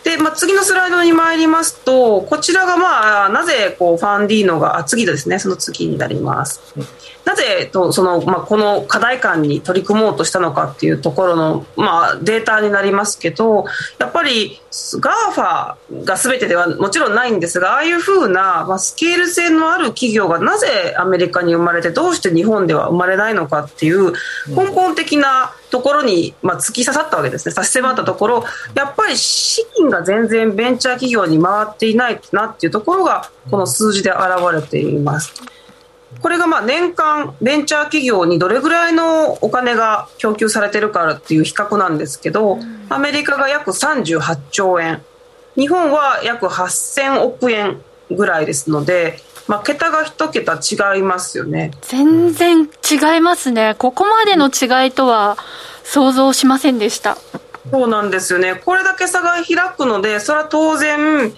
で次のスライドに参りますと、こちらが、なぜファンディーノが次ですね、その次になります。なぜこの課題感に取り組もうとしたのかっていうところの、データになりますけど、やっぱり GAFA が全てではもちろんないんですが、ああいうふうな、スケール性のある企業がなぜアメリカに生まれて、どうして日本では生まれないのかっていう根本的なところに、突き刺さったわけですね。差し迫ったところ、やっぱり資金が全然ベンチャー企業に回っていないなっていうところが、この数字で表れています。これが年間ベンチャー企業にどれぐらいのお金が供給されているかっていう比較なんですけど、アメリカが約38兆円、日本は約8000億円ぐらいですので、桁が一桁違いますよね。全然違いますね。ここまでの違いとは想像しませんでした。そうなんですよね。これだけ差が開くので、それは当然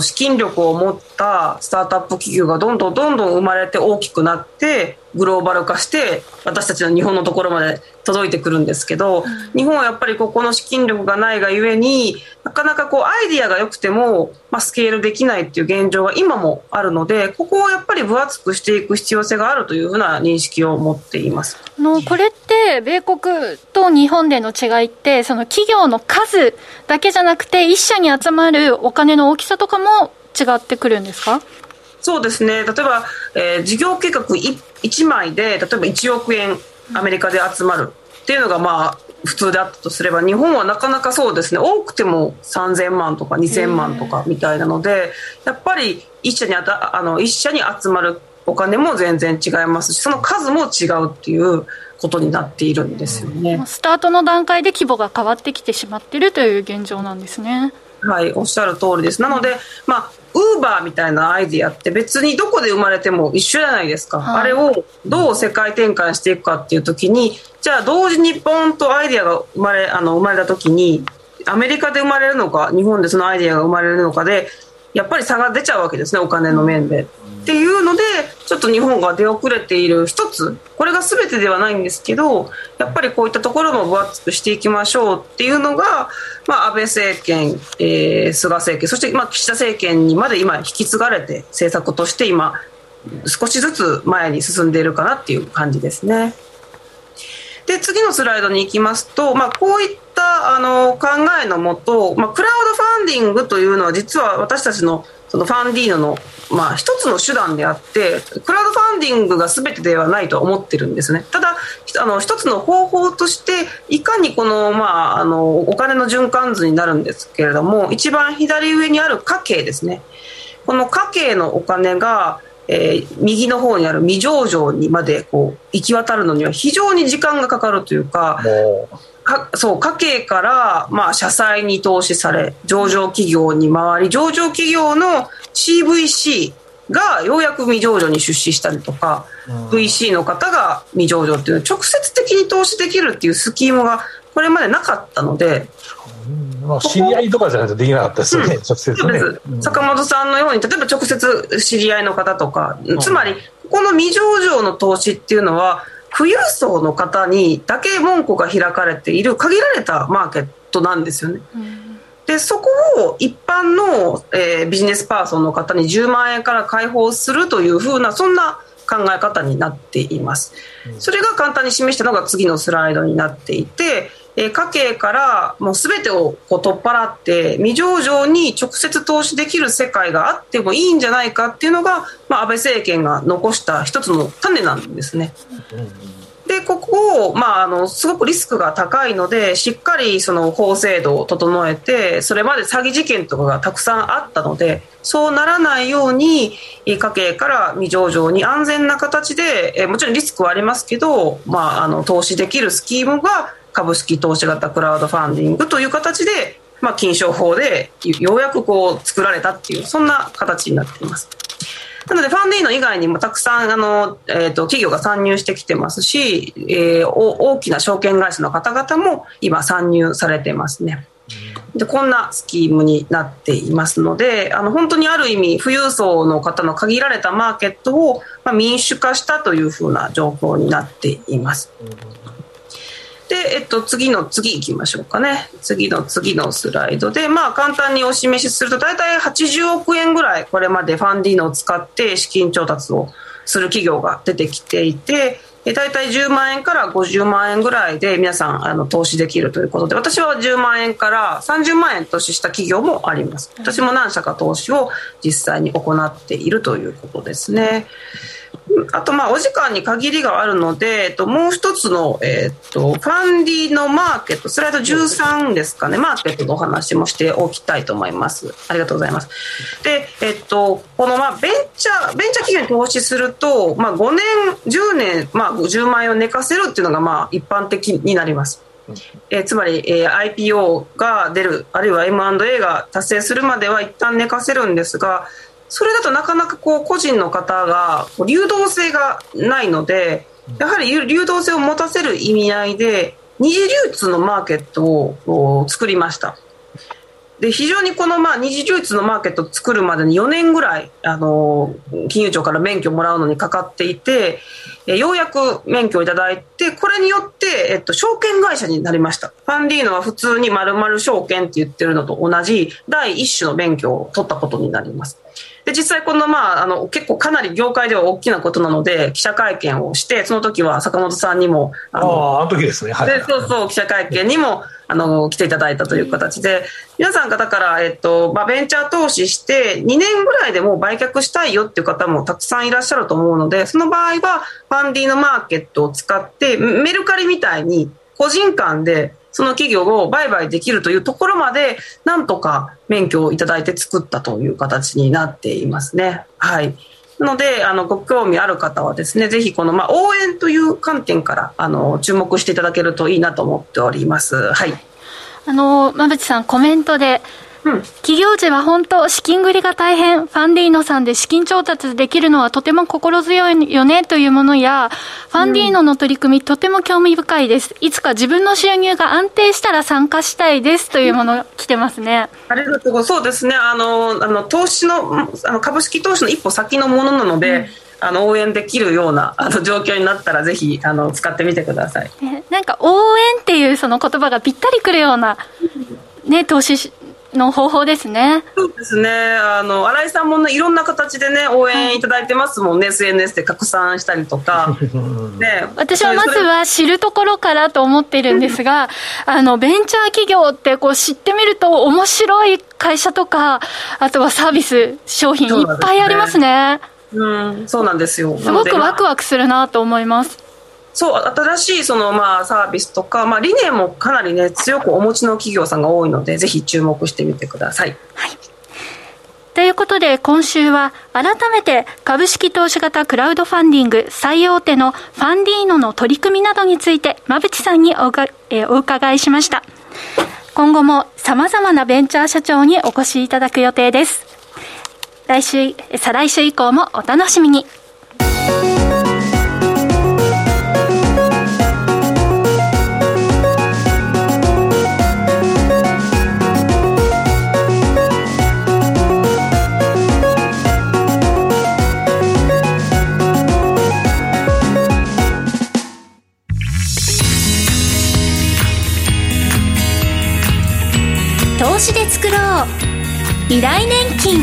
資金力を持ったスタートアップ企業がどんどん生まれて大きくなってグローバル化して私たちの日本のところまで届いてくるんですけど、日本はやっぱりここの資金力がないがゆえになかなかこうアイディアが良くても、スケールできないっていう現状が今もあるので、ここをやっぱり分厚くしていく必要性があるというふうな認識を持っています。これって米国と日本での違いって、その企業の数だけじゃなくて一社に集まるお金の大きさとかも違ってくるんですか？そうですね、例えば、事業計画 1枚で例えば1億円アメリカで集まるっていうのが普通であったとすれば、日本はなかなかそうですね、多くても3000万とか2000万とかみたいなので、やっぱり一社に集まるお金も全然違いますし、その数も違うっていうことになっているんですよね。スタートの段階で規模が変わってきてしまっているという現状なんですね。はい、おっしゃる通りです。なので、ウーバーみたいなアイディアって別にどこで生まれても一緒じゃないですか、はい、あれをどう世界展開していくかっていう時に、じゃあ同時にポンとアイディアが生まれた時に、アメリカで生まれるのか日本でそのアイディアが生まれるのかでやっぱり差が出ちゃうわけですね、お金の面でっていうので、ちょっと日本が出遅れている一つ、これが全てではないんですけど、やっぱりこういったところも分厚くしていきましょうっていうのが、安倍政権、菅政権、そして岸田政権にまで今引き継がれて、政策として今少しずつ前に進んでいるかなっていう感じですね。で、次のスライドに行きますと、こういった考えのもと、クラウドファンディングというのは実は私たちのそのファンディーノの一つの手段であって、クラウドファンディングが全てではないと思ってるんですね。ただ一つの方法として、いかにこの、お金の循環図になるんですけれども、一番左上にある家計ですね、この家計のお金が、右の方にある未上場にまでこう行き渡るのには非常に時間がかかるというか、そう、家計から社債に投資され、上場企業に回り、上場企業の CVC がようやく未上場に出資したりとか、VC の方が未上場という直接的に投資できるというスキームがこれまでなかったので、知り合いとかじゃないとできなかったですよね、直接ね。坂本さんのように例えば直接知り合いの方とか、つまりこの未上場の投資っていうのは富裕層の方にだけ門戸が開かれている限られたマーケットなんですよね。で、そこを一般の、ビジネスパーソンの方に10万円から開放するというふうな、そんな考え方になっています。それが簡単に示したのが次のスライドになっていて、家計からもう全てをこう取っ払って未上場に直接投資できる世界があってもいいんじゃないかっていうのが、安倍政権が残した一つの種なんですね。で、ここを、すごくリスクが高いので、しっかりその法制度を整えて、それまで詐欺事件とかがたくさんあったので、そうならないように家計から未上場に安全な形で、もちろんリスクはありますけど、投資できるスキームが株式投資型クラウドファンディングという形で、金商法でようやくこう作られたっていう、そんな形になっています。なのでファンディーノ以外にもたくさん企業が参入してきてますし、大きな証券会社の方々も今参入されてますね。で、こんなスキームになっていますので、本当にある意味富裕層の方の限られたマーケットを、民主化したというふうな状況になっています。で、次の次いきましょうかね。次の次のスライドで、簡単にお示しすると、大体80億円ぐらいこれまでファンディーノを使って資金調達をする企業が出てきていて、大体10万円から50万円ぐらいで皆さん投資できるということで、私は10万円から30万円投資した企業もあります。私も何社か投資を実際に行っているということですね。あと、お時間に限りがあるので、もう一つの、ファンディのマーケット、スライド13ですかね、マーケットのお話もしておきたいと思います。ありがとうございます。で、このベンチャー企業に投資すると、5年10年、10万円を寝かせるっていうのが一般的になります。つまり、IPO が出る、あるいは M&A が達成するまでは一旦寝かせるんですが、それだとなかなかこう個人の方が流動性がないので、やはり流動性を持たせる意味合いで二次流通のマーケットを作りました。で非常にこの二次充実のマーケットを作るまでに4年ぐらい金融庁から免許をもらうのにかかっていて、ようやく免許をいただいて、これによって、証券会社になりました。ファンディーノは普通に〇〇証券って言ってるのと同じ第一種の免許を取ったことになります。で実際この、結構かなり業界では大きなことなので記者会見をして、その時は坂本さんにもあの時ですね、はい、でそうそう、記者会見にも来ていただいたという形で、皆さんがだから、ベンチャー投資して2年ぐらいでもう売却したいよっていう方もたくさんいらっしゃると思うので、その場合はファンディーノマーケットを使ってメルカリみたいに個人間でその企業を売買できるというところまでなんとか免許をいただいて作ったという形になっていますね。はい、なのでご興味ある方はですね、ぜひこの、応援という観点から注目していただけるといいなと思っております。はい、馬渕さんコメントで、企業時は本当資金繰りが大変、ファンディーノさんで資金調達できるのはとても心強いよねというものや、ファンディーノの取り組み、とても興味深いです、いつか自分の収入が安定したら参加したいですというもの来てますね。ありがとうございます。そうですね、投資の株式投資の一歩先のものなので、応援できるような状況になったらぜひ使ってみてください。なんか応援っていうその言葉がぴったりくるような、投資の方法ですね。そうですね、新井さんも、いろんな形で、応援いただいてますもんね、SNS で拡散したりとか、私はまずは知るところからと思っているんですが、ベンチャー企業ってこう知ってみると面白い会社とか、あとはサービス商品いっぱいありますね。そうなんですよ。すごくワクワクするなと思います。そう、新しいサービスとか、理念もかなり、強くお持ちの企業さんが多いので、ぜひ注目してみてください。はい、ということで今週は改めて株式投資型クラウドファンディング最大手のファンディーノの取り組みなどについて馬渕さんにお伺いしました。今後もさまざまなベンチャー社長にお越しいただく予定です。再来週以降もお楽しみに。投資で作ろう未来年金。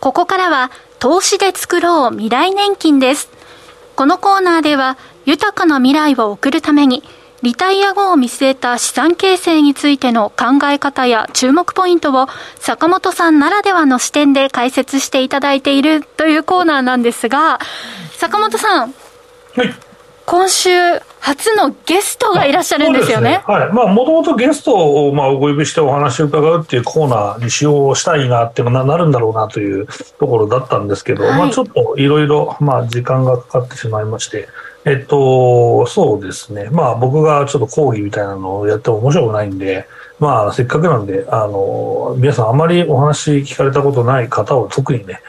ここからは投資で作ろう未来年金です。このコーナーでは豊かな未来を送るためにリタイア後を見据えた資産形成についての考え方や注目ポイントを坂本さんならではの視点で解説していただいているというコーナーなんですが、坂本さん、はい、今週初のゲストがいらっしゃるんですよね。もともとゲストをお呼びしてお話を伺うっていうコーナーに使用したいなってなるんだろうなというところだったんですけど、ちょっといろいろ時間がかかってしまいまして、そうですね。僕がちょっと講義みたいなのをやっても面白くないんで、せっかくなんで、皆さんあまりお話聞かれたことない方を特にね、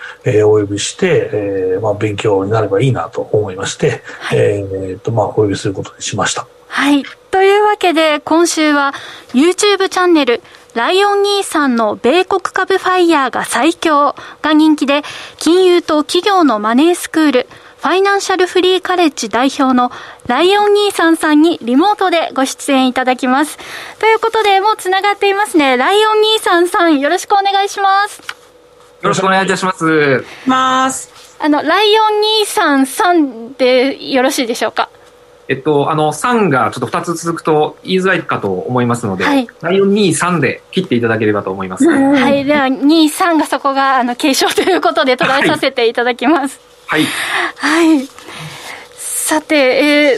お呼びして、勉強になればいいなと思いまして、お呼びすることにしました。はい。というわけで、今週は YouTube チャンネル、ライオン兄さんの米国株ファイヤーが最強が人気で、金融と企業のマネースクール、ファイナンシャルフリーカレッジ代表のライオン兄さんさんにリモートでご出演いただきます。ということで、もうつながっていますね。ライオン兄さんさん、よろしくお願いします。よろしくお願いいたします。ライオン兄さんさんでよろしいでしょうか。3がちょっと2つ続くと言いづらいかと思いますので、はい、ライオン2、3で切っていただければと思います。はい、では2、3がそこが継承ということで捉えさせていただきます。はいはい、さて、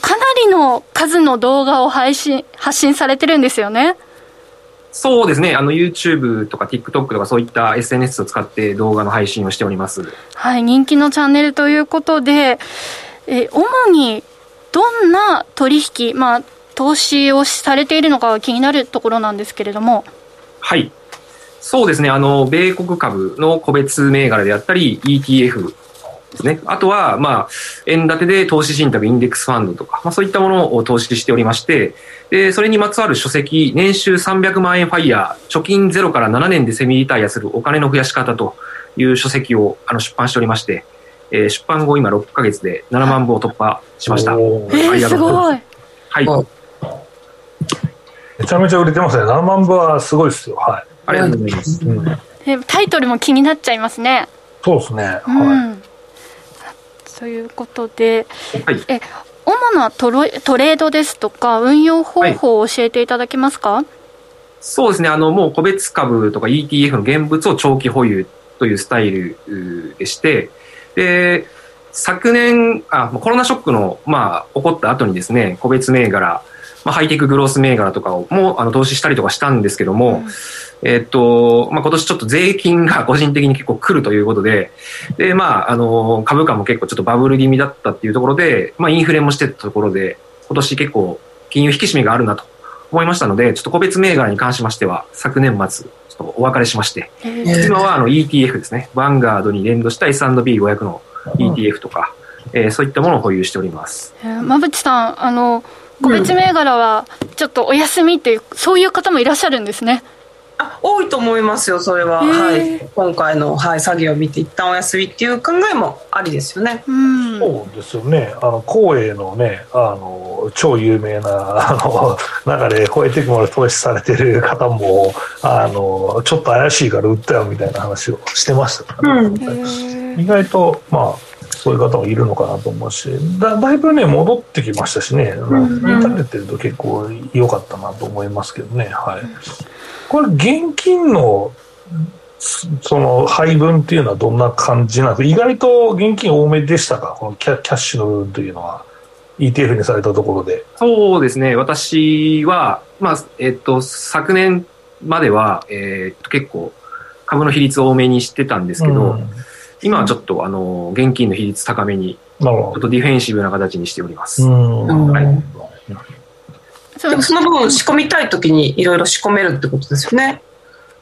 かなりの数の動画を発信されてるんですよね。そうですね、YouTube とか TikTok とかそういった SNS を使って動画の配信をしております。はい、人気のチャンネルということで、主にどんな取引、投資をされているのかが気になるところなんですけれども。はい、そうですね、米国株の個別銘柄であったり ETF ですね、あとは、まあ、円建てで投資信託インデックスファンドとか、まあ、そういったものを投資しておりまして、でそれにまつわる書籍、年収300万円ファイヤー、貯金ゼロから7年でセミリタイアするお金の増やし方という書籍を出版しておりまして、出版後今6ヶ月で7万部を突破しました。すごい、はい、めちゃめちゃ売れてますね。7万部はすごいですよ、はい、ありがとうございます、うん、タイトルも気になっちゃいますね。そうですね、はい、ということで、はい、主なトレードですとか運用方法を教えていただけますか。はい、そうですね、もう個別株とか ETF の現物を長期保有というスタイルでして、で昨年コロナショックの、まあ、起こった後にですね、個別銘柄、まあ、ハイテクグロース銘柄とかをもう投資したりとかしたんですけども、まあ、今年ちょっと税金が個人的に結構来るということで、で、まあ、株価も結構ちょっとバブル気味だったっていうところで、まあ、インフレもしてたところで今年結構金融引き締めがあるなと思いましたので、ちょっと個別銘柄に関しましては昨年末ちょっとお別れしまして、今はETF ですね、ヴァンガードに連動した S&P500 の ETF とか、そういったものを保有しております。馬淵さん、個別銘柄はちょっとお休みっていう、そういう方もいらっしゃるんですね。多いと思いますよ、それは、はい、今回の、はい、詐欺を見て一旦お休みっていう考えもありですよね。うん、そうですよね、光栄のね、超有名な中で超えてくまで投資されてる方もちょっと怪しいから売ったよみたいな話をしてましたから、ね、うん、意外と、まあそういう方もいるのかなと思うし、 だいぶね戻ってきましたしね、立ててると結構良かったなと思いますけどね、はい、これ現金のその配分っていうのはどんな感じなんですか。意外と現金多めでしたか、このキャッシュの部分というのは ETF にされたところで。そうですね、私は、まあ昨年までは、結構株の比率を多めにしてたんですけど、うん、今はちょっと現金の比率高めに、ちょっとディフェンシブな形にしております。はい、でもその分仕込みたいときにいろいろ仕込めるってことですよね。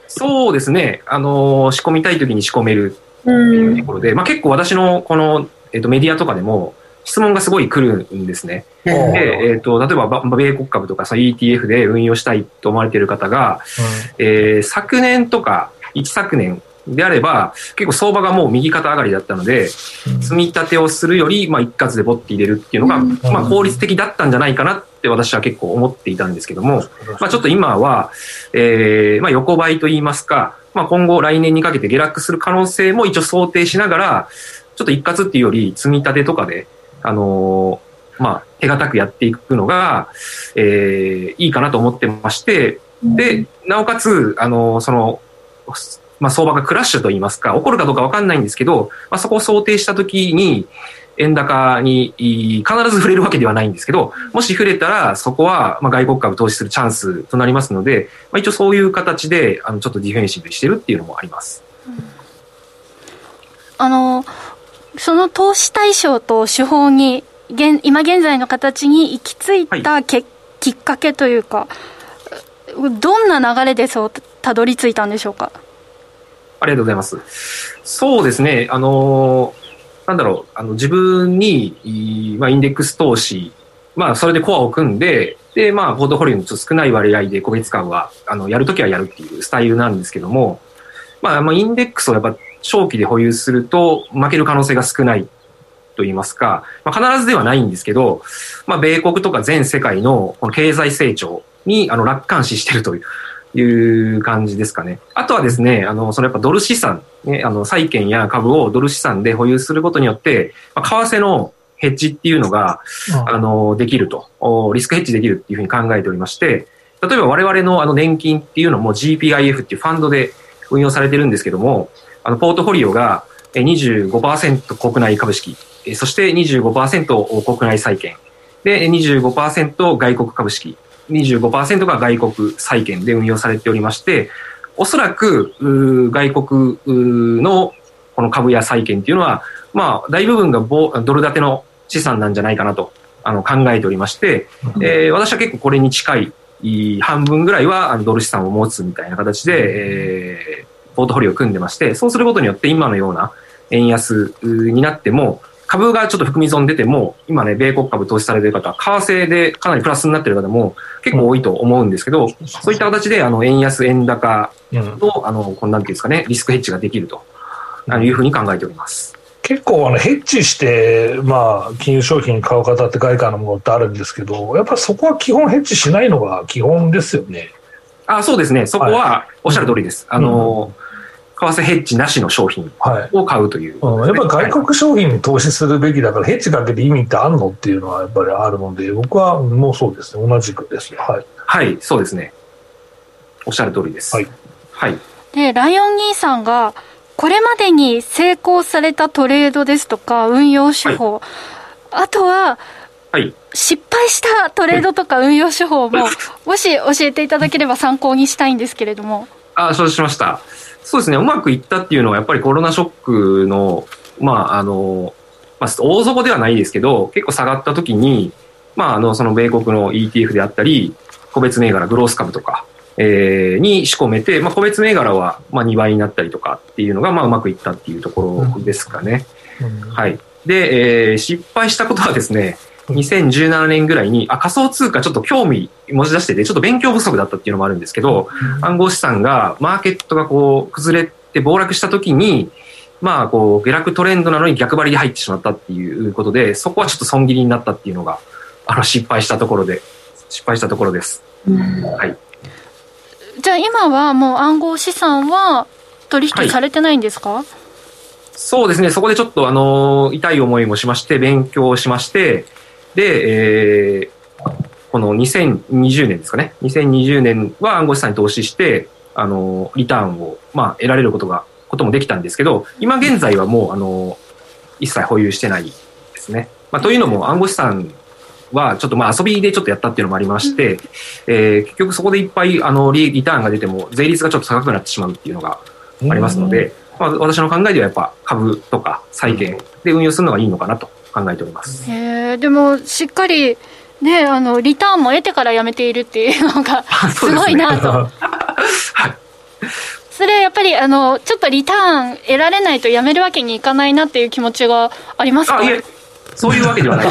そうですね、仕込みたいときに仕込めるっていうところで、まあ、結構私のこの、メディアとかでも質問がすごい来るんですね。で、例えば米国株とかその ETF で運用したいと思われている方が、昨年とか一昨年であれば結構相場がもう右肩上がりだったので、積み立てをするより、まあ、一括でボッて入れるっていうのが、まあ、効率的だったんじゃないかなって私は結構思っていたんですけども、まあ、ちょっと今は、まあ、横ばいといいますか、まあ、今後来年にかけて下落する可能性も一応想定しながら、ちょっと一括っていうより積み立てとかで、まあ、手堅くやっていくのが、いいかなと思ってまして、でなおかつそのまあ、相場がクラッシュといいますか、起こるかどうか分かんないんですけど、まあ、そこを想定したときに円高に必ず触れるわけではないんですけど、もし触れたらそこはまあ外国株投資するチャンスとなりますので、まあ、一応そういう形でちょっとディフェンシブにしてるっていうのもあります。うん、その投資対象と手法に今現在の形に行き着いた、はい、きっかけというか、どんな流れでそうたどり着いたんでしょうか。ありがとうございます。そうですね、なんだろう、自分に、まあ、インデックス投資、まあ、それでコアを組んで、で、まあ、ポートフォリオの少ない割合で個別株は、やるときはやるっていうスタイルなんですけども、まあ、インデックスをやっぱ長期で保有すると、負ける可能性が少ないと言いますか、まあ、必ずではないんですけど、まあ、米国とか全世界のこの経済成長に楽観視してるという感じですかね。あとはですね、それやっぱドル資産、ね、債券や株をドル資産で保有することによって、まあ、為替のヘッジっていうのが、できると、リスクヘッジできるっていうふうに考えておりまして、例えば我々の年金っていうのも GPIF っていうファンドで運用されてるんですけども、ポートフォリオが 25% 国内株式、そして 25% 国内債券、で 25% 外国株式、25% が外国債券で運用されておりまして、おそらく外国のこの株や債券というのは、まあ、大部分がドル建ての資産なんじゃないかなと考えておりまして、私は結構これに近い半分ぐらいはドル資産を持つみたいな形で、ポートフォリオを組んでまして、そうすることによって今のような円安になっても株がちょっと含み損出ても、今ね、米国株投資されている方は為替でかなりプラスになっている方も結構多いと思うんですけど、そういった形で円安円高とこんなんていうんですかね、リスクヘッジができるというふうに考えております。結構ヘッジして、まあ、金融商品買う方って外貨のものってあるんですけど、やっぱりそこは基本ヘッジしないのが基本ですよね。あ、そうですね、そこはおっしゃる通りです、はい、為替ヘッジなしの商品を買うという、はい、やっぱり外国商品に投資するべきだから、ヘッジかけて意味ってあるのっていうのはやっぱりあるので、僕はもうそうですね、同じくですね、はい、はい、そうですね、おっしゃる通りです、はいはい、でライオン兄さんがこれまでに成功されたトレードですとか運用手法、はい、あとは、はい、失敗したトレードとか運用手法も、はい、もし教えていただければ参考にしたいんですけれども。あ、承知しました。そうですね、うまくいったっていうのはやっぱりコロナショックの、まあ、大底ではないですけど結構下がった時に、まあ、その米国の ETF であったり個別銘柄グロース株とかに仕込めて、まあ、個別銘柄はまあ2倍になったりとかっていうのがまあうまくいったっていうところですかね、うんうん、はい。で、失敗したことはですね、2017年ぐらいに仮想通貨ちょっと興味持ち出してて、ちょっと勉強不足だったっていうのもあるんですけど、うん、暗号資産がマーケットがこう崩れて暴落した時に、まあ、こう下落トレンドなのに逆張りで入ってしまったっていうことで、そこはちょっと損切りになったっていうのが失敗したところです、うん、はい。じゃあ今はもう暗号資産は取引されてないんですか？はい、そうですね、そこでちょっと痛い思いもしまして勉強しまして、で、この2020年ですかね、2020年は暗号資産に投資してリターンを、まあ、得られることもできたんですけど、今現在はもう一切保有してないですね、まあ、というのも暗号資産はちょっとまあ遊びでちょっとやったっていうのもありまして、うん、結局そこでいっぱいリターンが出ても税率がちょっと高くなってしまうっていうのがありますので、まあ、私の考えではやっぱ株とか債券で運用するのがいいのかなと考えております、でもしっかり、ね、リターンも得てからやめているっていうのがすごいなと、はい、それやっぱりちょっとリターン得られないとやめるわけにいかないなっていう気持ちがありますか？そういうわけではない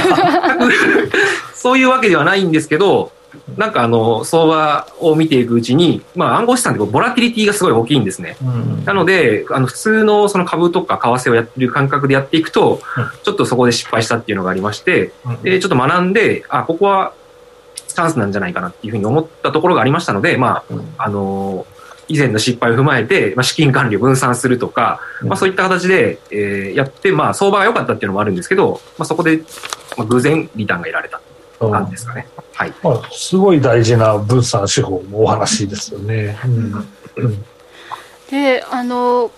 そういうわけではないんですけど、なんか相場を見ていくうちに、まあ、暗号資産ってボラティリティがすごい大きいんですね、うん、なので普通のその株とか為替をやってる感覚でやっていくと、うん、ちょっとそこで失敗したっていうのがありまして、うん、でちょっと学んで、あ、ここはチャンスなんじゃないかなっていうふうに思ったところがありましたので、まあ、以前の失敗を踏まえて、まあ、資金管理を分散するとか、まあ、そういった形で、やって、まあ、相場が良かったっていうのもあるんですけど、まあ、そこで、まあ、偶然リターンが得られたなんですかね、うん、はい、まあ、すごい大事な分散手法のお話ですよね、うんうん、で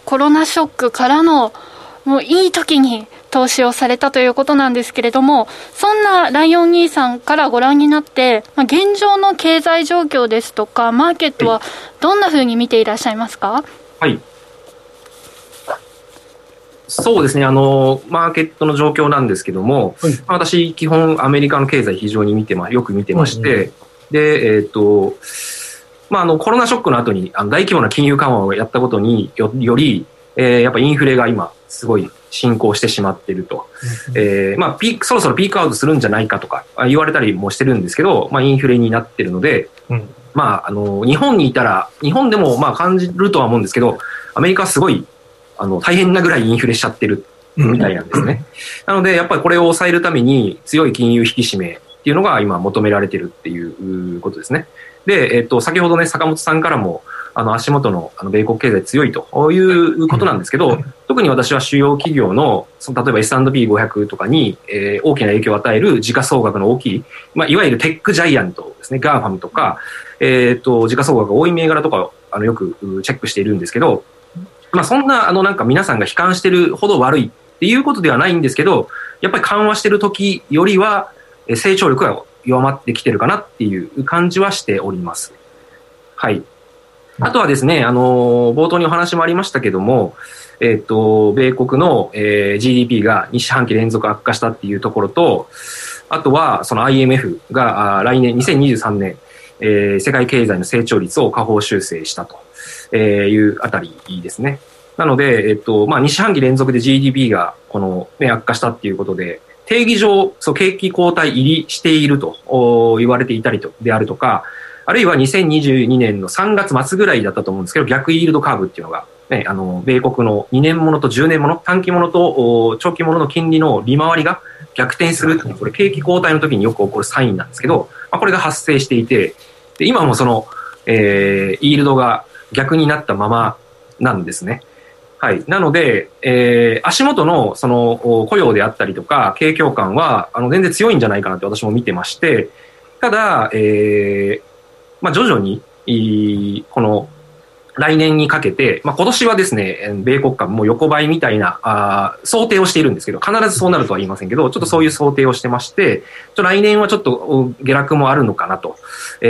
コロナショックからのもういい時に投資をされたということなんですけれども、そんなライオン兄さんからご覧になって、まあ、現状の経済状況ですとかマーケットはどんなふうに見ていらっしゃいますか？はい、そうですね、マーケットの状況なんですけども、はい、私基本アメリカの経済非常によく見てまして、はい、でまあ、コロナショックの後に大規模な金融緩和をやったことにより、やっぱインフレが今すごい進行してしまっていると、まあ、そろそろピークアウトするんじゃないかとか言われたりもしてるんですけど、まあ、インフレになってるので、うん、まあ、日本にいたら日本でもまあ感じるとは思うんですけど、アメリカはすごい大変なぐらいインフレしちゃってるみたいなんですね、うん、なのでやっぱりこれを抑えるために強い金融引き締めっていうのが今求められてるっていうことですね。で、先ほどね、坂本さんからも足元の米国経済強いということなんですけど、うん、特に私は主要企業の、例えば S&P500 とかに、大きな影響を与える時価総額の大きい、まあ、いわゆるテックジャイアントですね、GAFAM とか、時価総額が多い銘柄とかをよくチェックしているんですけど、まあ、そんな、なんか皆さんが悲観してるほど悪いっていうことではないんですけど、やっぱり緩和してる時よりは成長力が弱まってきてるかなっていう感じはしております。はい。あとはですね、冒頭にお話もありましたけども、米国の GDP が2四半期連続悪化したっていうところと、あとはその IMF が来年、2023年、世界経済の成長率を下方修正したというあたりですね。なので、2四半期連続で GDP が悪化したっていうことで、定義上、景気後退入りしていると言われていたりであるとか、あるいは2022年の3月末ぐらいだったと思うんですけど、逆イールドカーブっていうのが、ね、米国の2年ものと10年もの、短期ものと長期ものの金利の利回りが逆転するっていうのは、これ景気後退の時によく起こるサインなんですけど、これが発生していて、で今もイールドが逆になったままなんですね。はい。なので、足元の、雇用であったりとか、景況感は、全然強いんじゃないかなって私も見てまして、ただ、徐々に、来年にかけて、今年はですね、米国株も横ばいみたいな、想定をしているんですけど、必ずそうなるとは言いませんけど、ちょっとそういう想定をしてまして、来年はちょっと下落もあるのかなと、い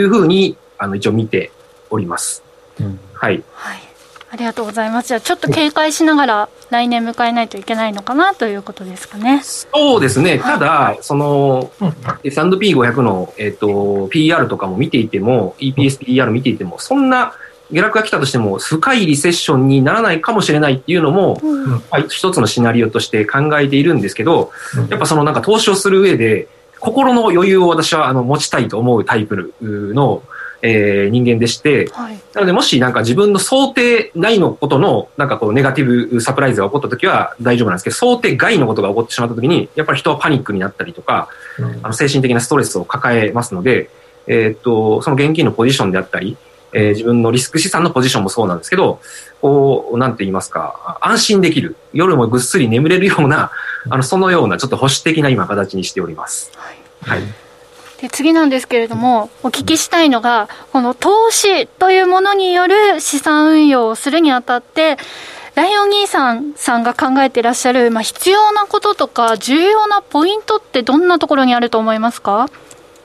うふうに、一応見ております。うん、はい。はい、ありがとうございます。じゃあちょっと警戒しながら来年迎えないといけないのかなということですかね。そうですね。ただS&P500 の、PR とかも見ていても EPS PR 見ていてもそんな下落が来たとしても深いリセッションにならないかもしれないっていうのも、一つのシナリオとして考えているんですけど、やっぱなんか投資をする上で心の余裕を私は持ちたいと思うタイプの人間でして、はい、なのでもしなんか自分の想定内のことのなんかネガティブサプライズが起こったときは大丈夫なんですけど、想定外のことが起こってしまったときにやっぱり人はパニックになったりとか、精神的なストレスを抱えますので、その現金のポジションであったり、自分のリスク資産のポジションもそうなんですけど、なんて言いますか、安心できる、夜もぐっすり眠れるようなそのようなちょっと保守的な今形にしております。はい、はい。で次なんですけれども、お聞きしたいのがこの投資というものによる資産運用をするにあたってライオン兄さんが考えていらっしゃる、必要なこととか重要なポイントってどんなところにあると思いますか？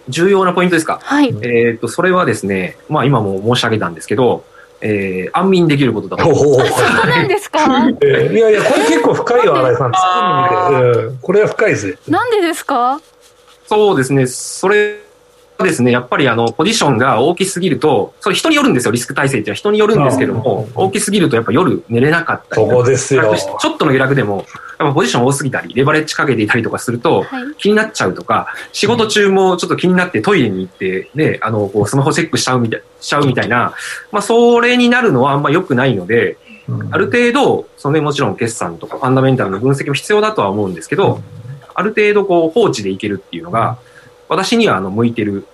重要なポイントですか？はい。それはですね、今も申し上げたんですけど、安眠できることだと思います。そうなんですか？いやこれ結構深いよ、新井さん。これは深いです。なんでですか？そうですね。それはですね、やっぱりポジションが大きすぎると、それ人によるんですよ。リスク体制っていうのは人によるんですけども、大きすぎるとやっぱ夜寝れなかったり、そうですよ。ちょっとの下落でも、やっぱポジション多すぎたり、レバレッジかけていたりとかすると、気になっちゃうとか、仕事中もちょっと気になってトイレに行って、ね、スマホチェックしちゃうみたいな、それになるのはあんま良くないので、ある程度、もちろん決算とかファンダメンタルの分析も必要だとは思うんですけど、ある程度放置でいけるっていうのが私には向いてる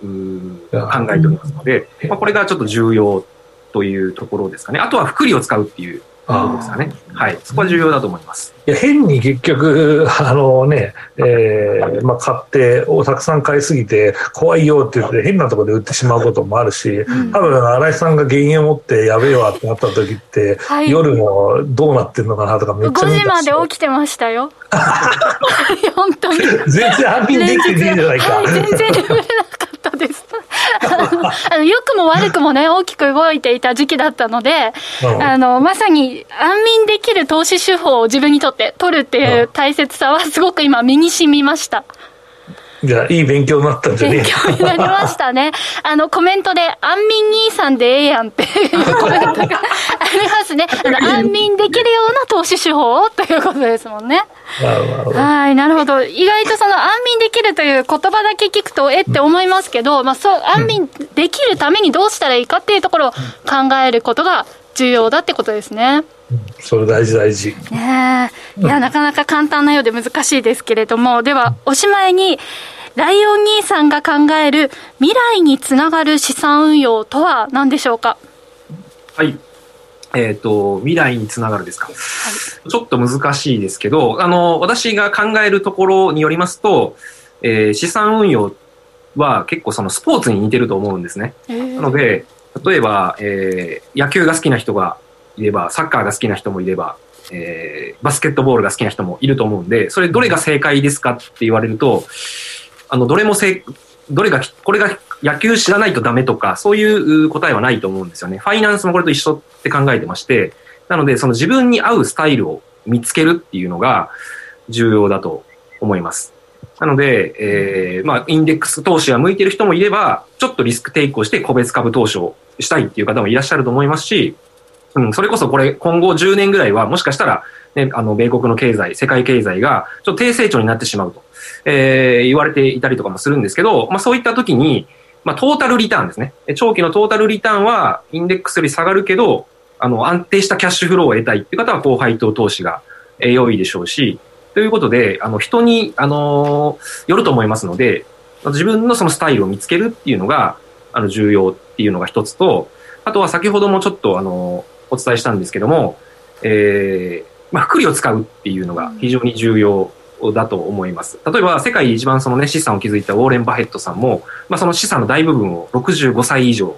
考えておりますので、これがちょっと重要というところですかね。あとは複利を使うっていうところですかね。はい、そこは重要だと思います。いや変に結局買ってたくさん買いすぎて怖いよって言って変なところで売ってしまうこともあるし、多分新井さんが原因を持ってやべえわってなった時って、はい、夜もどうなってるのかなとかめっちゃ見たし、5時まで起きてましたよ本当に全然安眠できてねえじゃないか、全然眠れなかったです良くも悪くもね大きく動いていた時期だったので、まさに安眠できる投資手法を自分にとって取るっていう大切さはすごく今身に染みました。じゃあいい勉強になったんじゃねえか。勉強になりましたね。コメントで安眠兄さんでええやんっていうコメントがありますね。安眠できるような投資手法ということですもんね。はい、なるほど。意外と安眠できるという言葉だけ聞くとって思いますけど、安眠できるためにどうしたらいいかっていうところを考えることが重要だってことですね。それ大事、ね、いやなかなか簡単なようで難しいですけれども、ではおしまいにライオン兄さんが考える未来につながる資産運用とは何でしょうか？はい、未来につながるですか、はい、ちょっと難しいですけど、私が考えるところによりますと、資産運用は結構スポーツに似てると思うんですね。なので例えば、野球が好きな人がいれば、サッカーが好きな人もいれば、バスケットボールが好きな人もいると思うんで、それどれが正解ですかって言われると、これが野球知らないとダメとか、そういう答えはないと思うんですよね。ファイナンスもこれと一緒って考えてまして、なので、自分に合うスタイルを見つけるっていうのが重要だと思います。なので、インデックス投資が向いている人もいれば、ちょっとリスクテイクをして個別株投資をしたいっていう方もいらっしゃると思いますし、それこそこれ今後10年ぐらいはもしかしたら、ね、米国の経済、世界経済がちょっと低成長になってしまうと、言われていたりとかもするんですけど、そういった時に、トータルリターンですね。長期のトータルリターンはインデックスより下がるけど、安定したキャッシュフローを得たいっていう方は高配当投資が良いでしょうし、ということで、人に、よると思いますので、自分のそのスタイルを見つけるっていうのが、重要っていうのが一つと、あとは先ほどもちょっと、お伝えしたんですけども、複利を使うっていうのが非常に重要だと思います。例えば、世界で一番そのね、資産を築いたウォーレン・バフェットさんも、その資産の大部分を65歳以上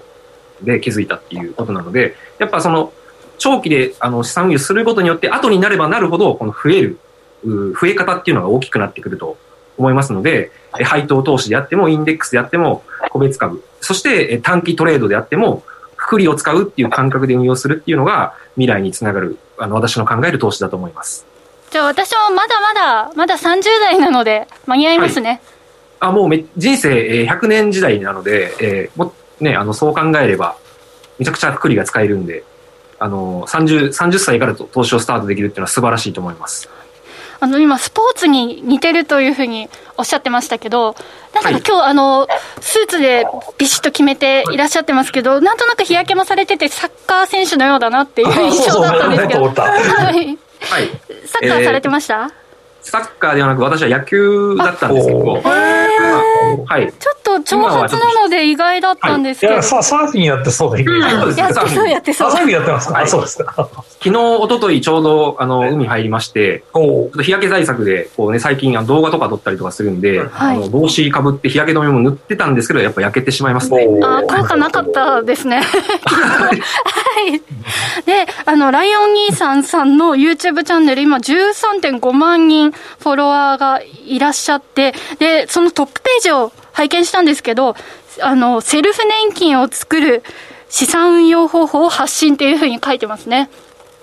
で築いたっていうことなので、やっぱその、長期で資産運用することによって、後になればなるほど、この増え方っていうのが大きくなってくると思いますので、配当投資であってもインデックスであっても個別株、そして短期トレードであっても複利を使うっていう感覚で運用するっていうのが未来につながる私の考える投資だと思います。じゃあ私はまだ30代なので間に合いますね、はい、もう人生100年時代なので、そう考えればめちゃくちゃ複利が使えるんで30歳からと投資をスタートできるっていうのは素晴らしいと思います。今スポーツに似てるというふうにおっしゃってましたけど、なんか今日、スーツでビシッと決めていらっしゃってますけど、なんとなく日焼けもされててサッカー選手のようだなっていう印象だったんですけど、はい、サッカーされてました？サッカーではなく私は野球だったんですけど、はい、ちょっと長髪なので意外だったんですけど、サーフィンやってそうだよね、サーフィンやってますか、はい、そうですか。昨日一昨日ちょうど海入りまして日焼け対策でこう、ね、最近動画とか撮ったりとかするんで、はい、帽子かぶって日焼け止めも塗ってたんですけどやっぱ焼けてしまいますね。効果なかったですねはい、でライオン兄さんさんの YouTube チャンネル今 13.5 万人フォロワーがいらっしゃって、でそのトップページを拝見したんですけどセルフ年金を作る資産運用方法を発信っていうふうに書いてますね。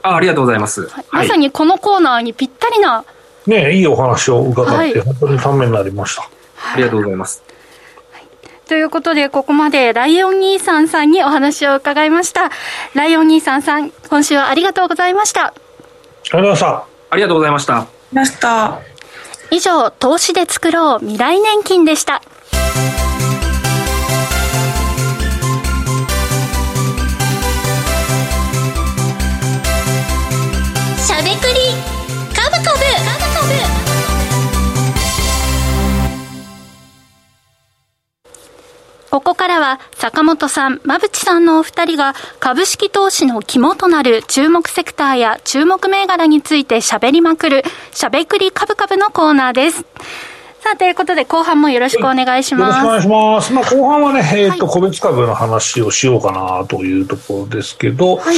ありがとうございます、はい、まさにこのコーナーにぴったりな、ね、いいお話を伺って、はい、本当にためになりました、はい、ありがとうございます、はい、ということでここまでライオン兄さんさんにお話を伺いました。ライオン兄さんさん今週はありがとうございました。ありがとうございました。以上、投資で作ろう未来年金でした。しゃべくりカブカブ。ここからは坂本さん、馬淵さんのお二人が株式投資の肝となる注目セクターや注目銘柄についてしゃべりまくるしゃべくりカブカブのコーナーです。さあということで後半もよろしくお願いします。よろしくお願いします。後半はね、個別株の話をしようかなというところですけど、はい、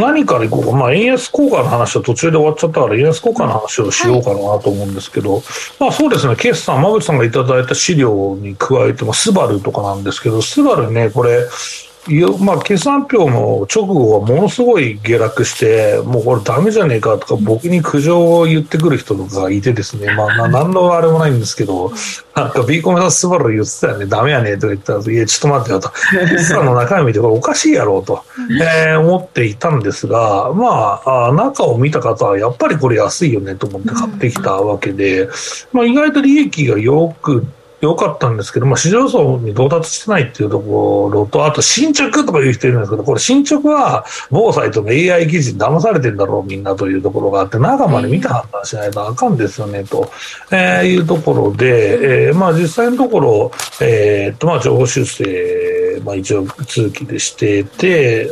何からいこうか、円安効果の話は途中で終わっちゃったから円安効果の話をしようかなと思うんですけど、はい、そうですね、ケイスさん、馬渕さんがいただいた資料に加えてもスバルとかなんですけど、スバルね、これ決算表の直後はものすごい下落してもうこれダメじゃねえかとか僕に苦情を言ってくる人とかがいてですね、何のあれもないんですけど、なんか B コメさんスバル言ってたよね、ダメやねとか言ったら、いやちょっと待ってよと決算の中身見てこれおかしいやろうと思っていたんですが、中を見た方はやっぱりこれ安いよねと思って買ってきたわけで、意外と利益が良かったんですけど、市場予想に到達してないっていうところと、あと新着とかいう人いるんですけど、これ新着は某サイトの AI 記事に騙されてんだろうみんなというところがあって、中まで見て判断しないとあかんですよねというところで、実際のところ情報修正一応通期でしていて、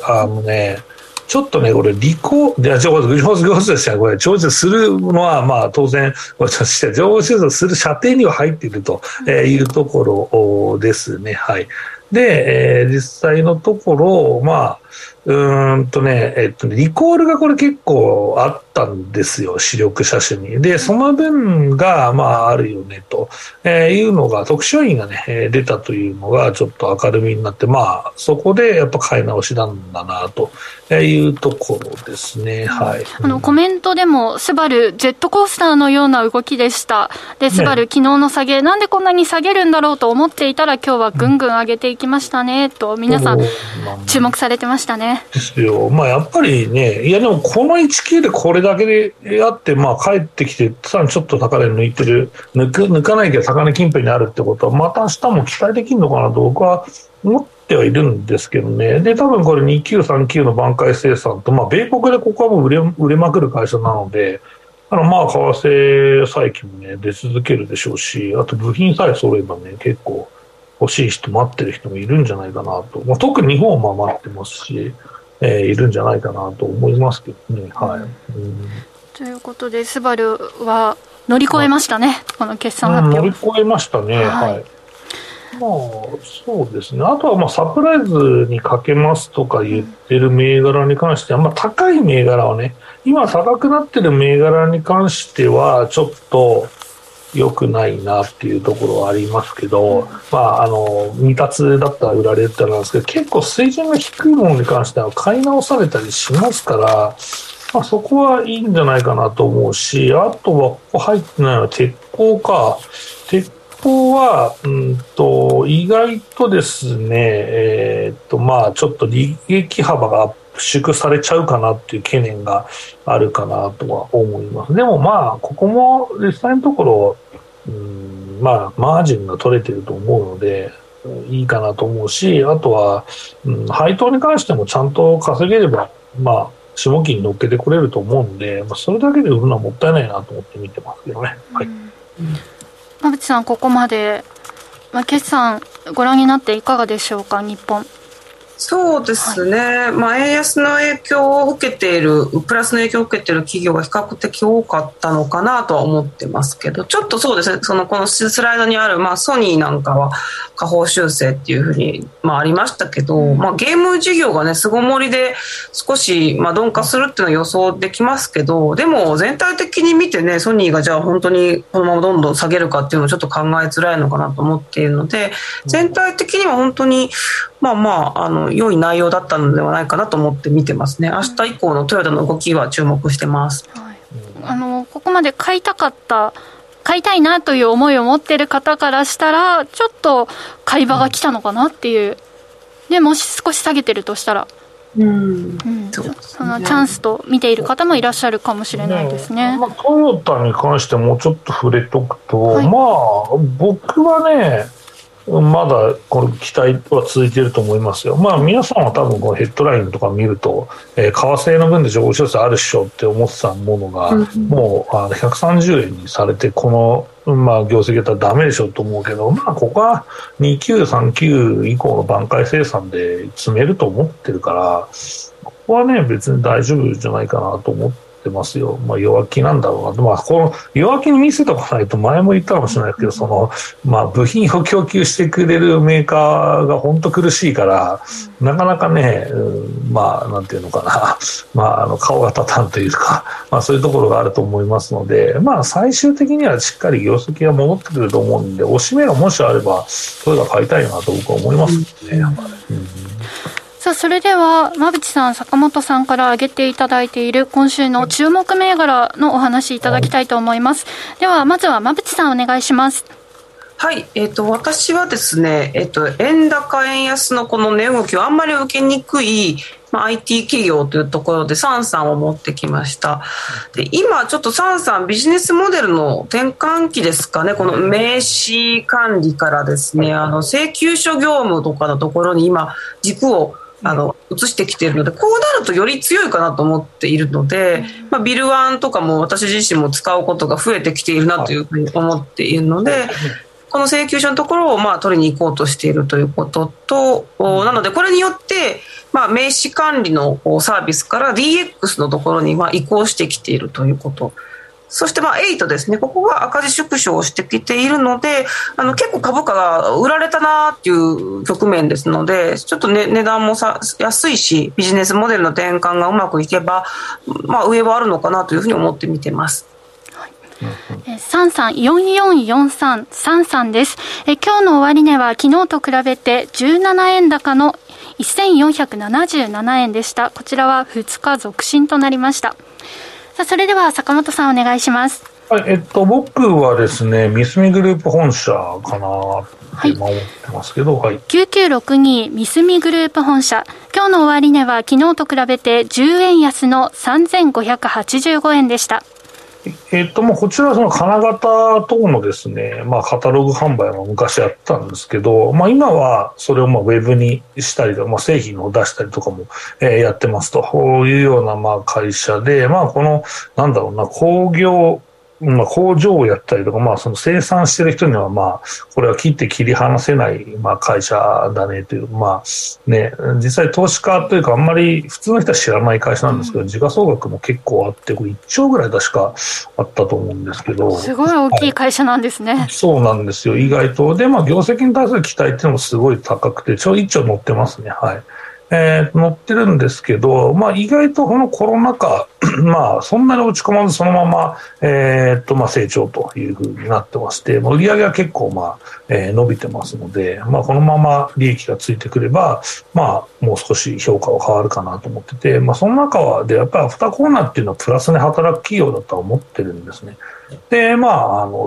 ちょっとね、これ、これ、情報修正するのは、当然、情報修正する射程には入っているというところですね。はい。で、実際のところ、リコールがこれ結構あったんですよ、主力車種に。で、その分が、あるよね、というのが、特殊要因がね、出たというのが、ちょっと明るみになって、そこでやっぱ買い直しなんだな、というところですね。はい。コメントでも、スバル、ジェットコースターのような動きでした。で、スバル、昨日の下げ、なんでこんなに下げるんだろうと思っていたら、今日はぐんぐん上げていきましたね、と、皆さん、注目されてましたね。ですよ。やっぱりね、いやでもこの 1K でこれだけであって、帰ってきて、さらにちょっと高値抜いてる、抜かないけど高値近辺にあるってことは、また明日も期待できるのかなと僕は思ってはいるんですけどね。で、多分これ2939の挽回生産と、米国でここはもう売れまくる会社なので、為替再起もね、出続けるでしょうし、あと部品さえ揃えばね、結構、欲しい人待ってる人もいるんじゃないかなと、特に日本は待ってますし、いるんじゃないかなと思いますけどね、はい、ということでスバルは乗り越えましたね、はい、この決算発表、乗り越えましたね、はいはい、そうですね。あとはサプライズにかけますとか言ってる銘柄に関しては、高い銘柄はね、今高くなってる銘柄に関してはちょっと良くないなっていうところはありますけど、未達だったら売られるってなんですけど、結構水準が低いものに関しては買い直されたりしますから、そこはいいんじゃないかなと思うし、あとはここ入ってないのは鉄鋼か。鉄鋼は、意外とですね、ちょっと利益幅がアップ縮されちゃうかなっていう懸念があるかなとは思います。でもここも実際のところ、マージンが取れてると思うのでいいかなと思うし、あとは、配当に関してもちゃんと稼げれば、下期に乗っけてくれると思うんで、それだけで売るのはもったいないなと思って見てますけどね。はい。馬淵さん、ここまで、決算ご覧になっていかがでしょうか、日本。そうですね、円安の影響を受けている、プラスの影響を受けている企業が比較的多かったのかなとは思ってますけど、ちょっとそうですね、このスライドにある、ソニーなんかは下方修正っていうふうに、ありましたけど、ゲーム事業がね、巣ごもりで少し、鈍化するっていうのは予想できますけど、でも全体的に見てね、ソニーがじゃあ本当にこのままどんどん下げるかっていうのをちょっと考えづらいのかなと思っているので、全体的には本当に良い内容だったのではないかなと思って見てますね。明日以降のトヨタの動きは注目してます、はい、ここまで買いたいなという思いを持っている方からしたら、ちょっと買い場が来たのかなっていう、でもし少し下げてるとしたら、そのチャンスと見ている方もいらっしゃるかもしれないですね。トヨタに関してもうちょっと触れとくと、僕はね、まだこの期待は続いていると思いますよ。皆さんは多分このヘッドラインとか見ると、為替の分で上昇性あるっしょって思ってたものが、もう130円にされて、この、業績だったらダメでしょと思うけど、ここは2939以降の挽回生産で詰めると思ってるから、ここはね、別に大丈夫じゃないかなと思ってますよ。弱気なんだろうな。この弱気に見せておかないと、前も言ったかもしれないけど、部品を供給してくれるメーカーが本当苦しいから、なかなかね、なんていうのかな、顔が立たんというか、そういうところがあると思いますので、最終的にはしっかり業績が戻ってくると思うんで、押し目がもしあれば、それが買いたいなと僕は思いますね。さあ、それでは馬淵さん、坂本さんから挙げていただいている今週の注目銘柄のお話いただきたいと思います。ではまずは馬淵さん、お願いします。はい、私はですね、円高円安のこの値動きをあんまり受けにくい、IT 企業というところでサンサンを持ってきました。で、今ちょっとサンサンビジネスモデルの転換期ですかね。この名刺管理からですね、請求書業務とかのところに今軸を移してきているので、こうなるとより強いかなと思っているので、ビルワンとかも私自身も使うことが増えてきているなというふうに思っているので、この請求書のところを取りに行こうとしているということと、なのでこれによって名刺管理のサービスから DX のところに移行してきているということそして8ですね、ここが赤字縮小してきているので、結構株価が売られたなっていう局面ですので、ちょっと、ね、値段も安いし、ビジネスモデルの転換がうまくいけば、上はあるのかなというふうに思って見てます。33444333です。今日の終値は昨日と比べて17円高の1477円でした。こちらは2日続伸となりました。さあ、それでは坂本さんお願いします。はい、僕はですね、三隅グループ本社かなって思ってますけど、はいはい、9962三隅グループ本社。今日の終値は昨日と比べて10円安の3585円でした。もうこちらはその金型等のですね、カタログ販売も昔やったんですけど、今はそれをウェブにしたりとか、製品を出したりとかもやってますというような会社で、このなんだろうな、工場をやったりとか、その生産してる人にはこれは切って切り離せない会社だねという、ね、実際投資家というかあんまり普通の人は知らない会社なんですけど、時価総額も結構あって、これ1兆ぐらい確かあったと思うんですけど、すごい大きい会社なんですね。そうなんですよ、意外と。で、業績に対する期待っていうのもすごい高くて、1兆乗ってますね。はい、乗ってるんですけど、意外とこのコロナ禍そんなに落ち込まず、そのまま成長というふうになってまして、売り上げは結構伸びてますので、このまま利益がついてくればもう少し評価は変わるかなと思ってて、その中でやっぱりアフターコロナっていうのはプラスに働く企業だとは思ってるんですね。で、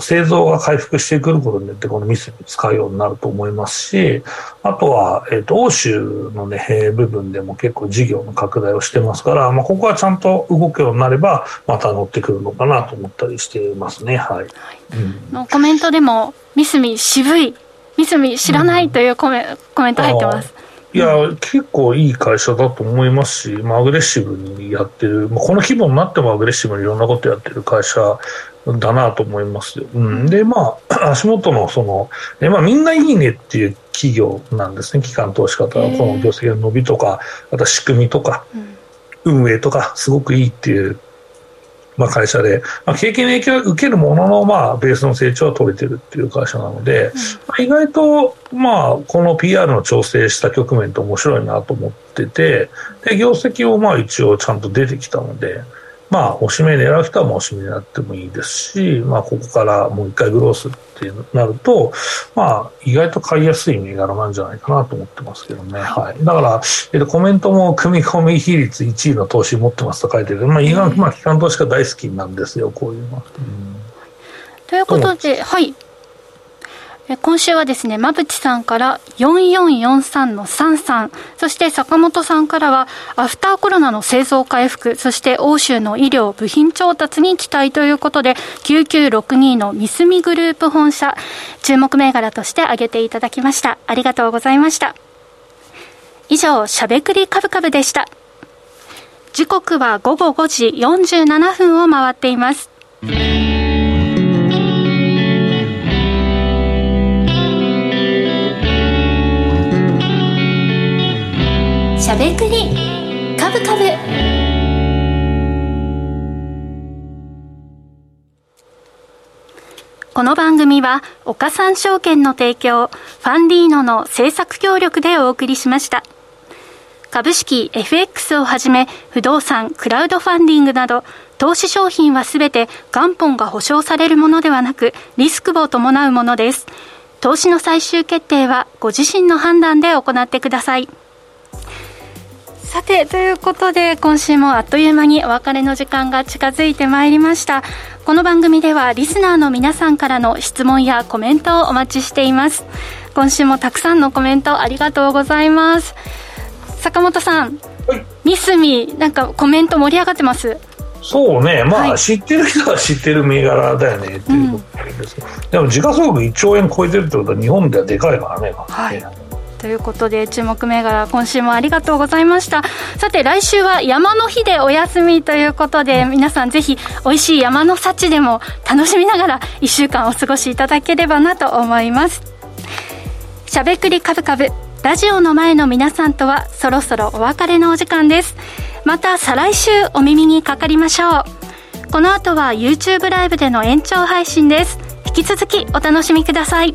製造が回復してくることによって、このミスに使うようになると思いますし、あとは、欧州のね、部分でも結構事業の拡大をしてますから、ここはちゃんと動くようになれば、また乗ってくるのかなと思ったりしていますね。はい。コメントでも、ミスミ渋い、ミスミ知らないというコメント入ってます。いや、結構いい会社だと思いますし、アグレッシブにやってる、この規模になってもアグレッシブにいろんなことやってる会社だなと思いますよ。で、足元のみんないいねっていう企業なんですね。機関投資家とは、この業績の伸びとか、あと仕組みとか、運営とか、すごくいいっていう。会社で、経験の影響を受けるものの、ベースの成長は取れてるっていう会社なので、意外と、この PR の調整した局面って面白いなと思ってて、で、業績を一応ちゃんと出てきたので、押し目狙う人は押し目狙ってもいいですし、ここからもう一回グロースってなると、意外と買いやすい銘柄なんじゃないかなと思ってますけどね。はい。だから、コメントも組み込み比率1位の投資持ってますと書いてる。意外と、機関投資家大好きなんですよ、こういうのは。ということで、はい。今週はですね、馬淵さんから4443の33、そして坂本さんからはアフターコロナの製造回復、そして欧州の医療部品調達に期待ということで、9962の三隅グループ本社、注目銘柄として挙げていただきました。ありがとうございました。以上、しゃべくりカブカブでした。時刻は午後5時47分を回っています。しゃべくりカブカブ、この番組は岡三証券の提供、ファンディーノの制作協力でお送りしました。株式 FX をはじめ、不動産、クラウドファンディングなど投資商品はすべて元本が保証されるものではなく、リスクを伴うものです。投資の最終決定はご自身の判断で行ってください。さて、ということで、今週もあっという間にお別れの時間が近づいてまいりました。この番組ではリスナーの皆さんからの質問やコメントをお待ちしています。今週もたくさんのコメントありがとうございます。坂本さん、ミスミ、なんかコメント盛り上がってます。そうね、はい、知ってる人は知ってる銘柄だよねっていうことですけど、でも時価総額1兆円超えてるってことは日本ではでかいからね。はいということで、注目銘柄、今週もありがとうございました。さて、来週は山の日でお休みということで、皆さんぜひ美味しい山の幸でも楽しみながら1週間お過ごしいただければなと思います。しゃべくりカブカブ、ラジオの前の皆さんとはそろそろお別れのお時間です。また再来週お耳にかかりましょう。この後は YouTube ライブでの延長配信です。引き続きお楽しみください。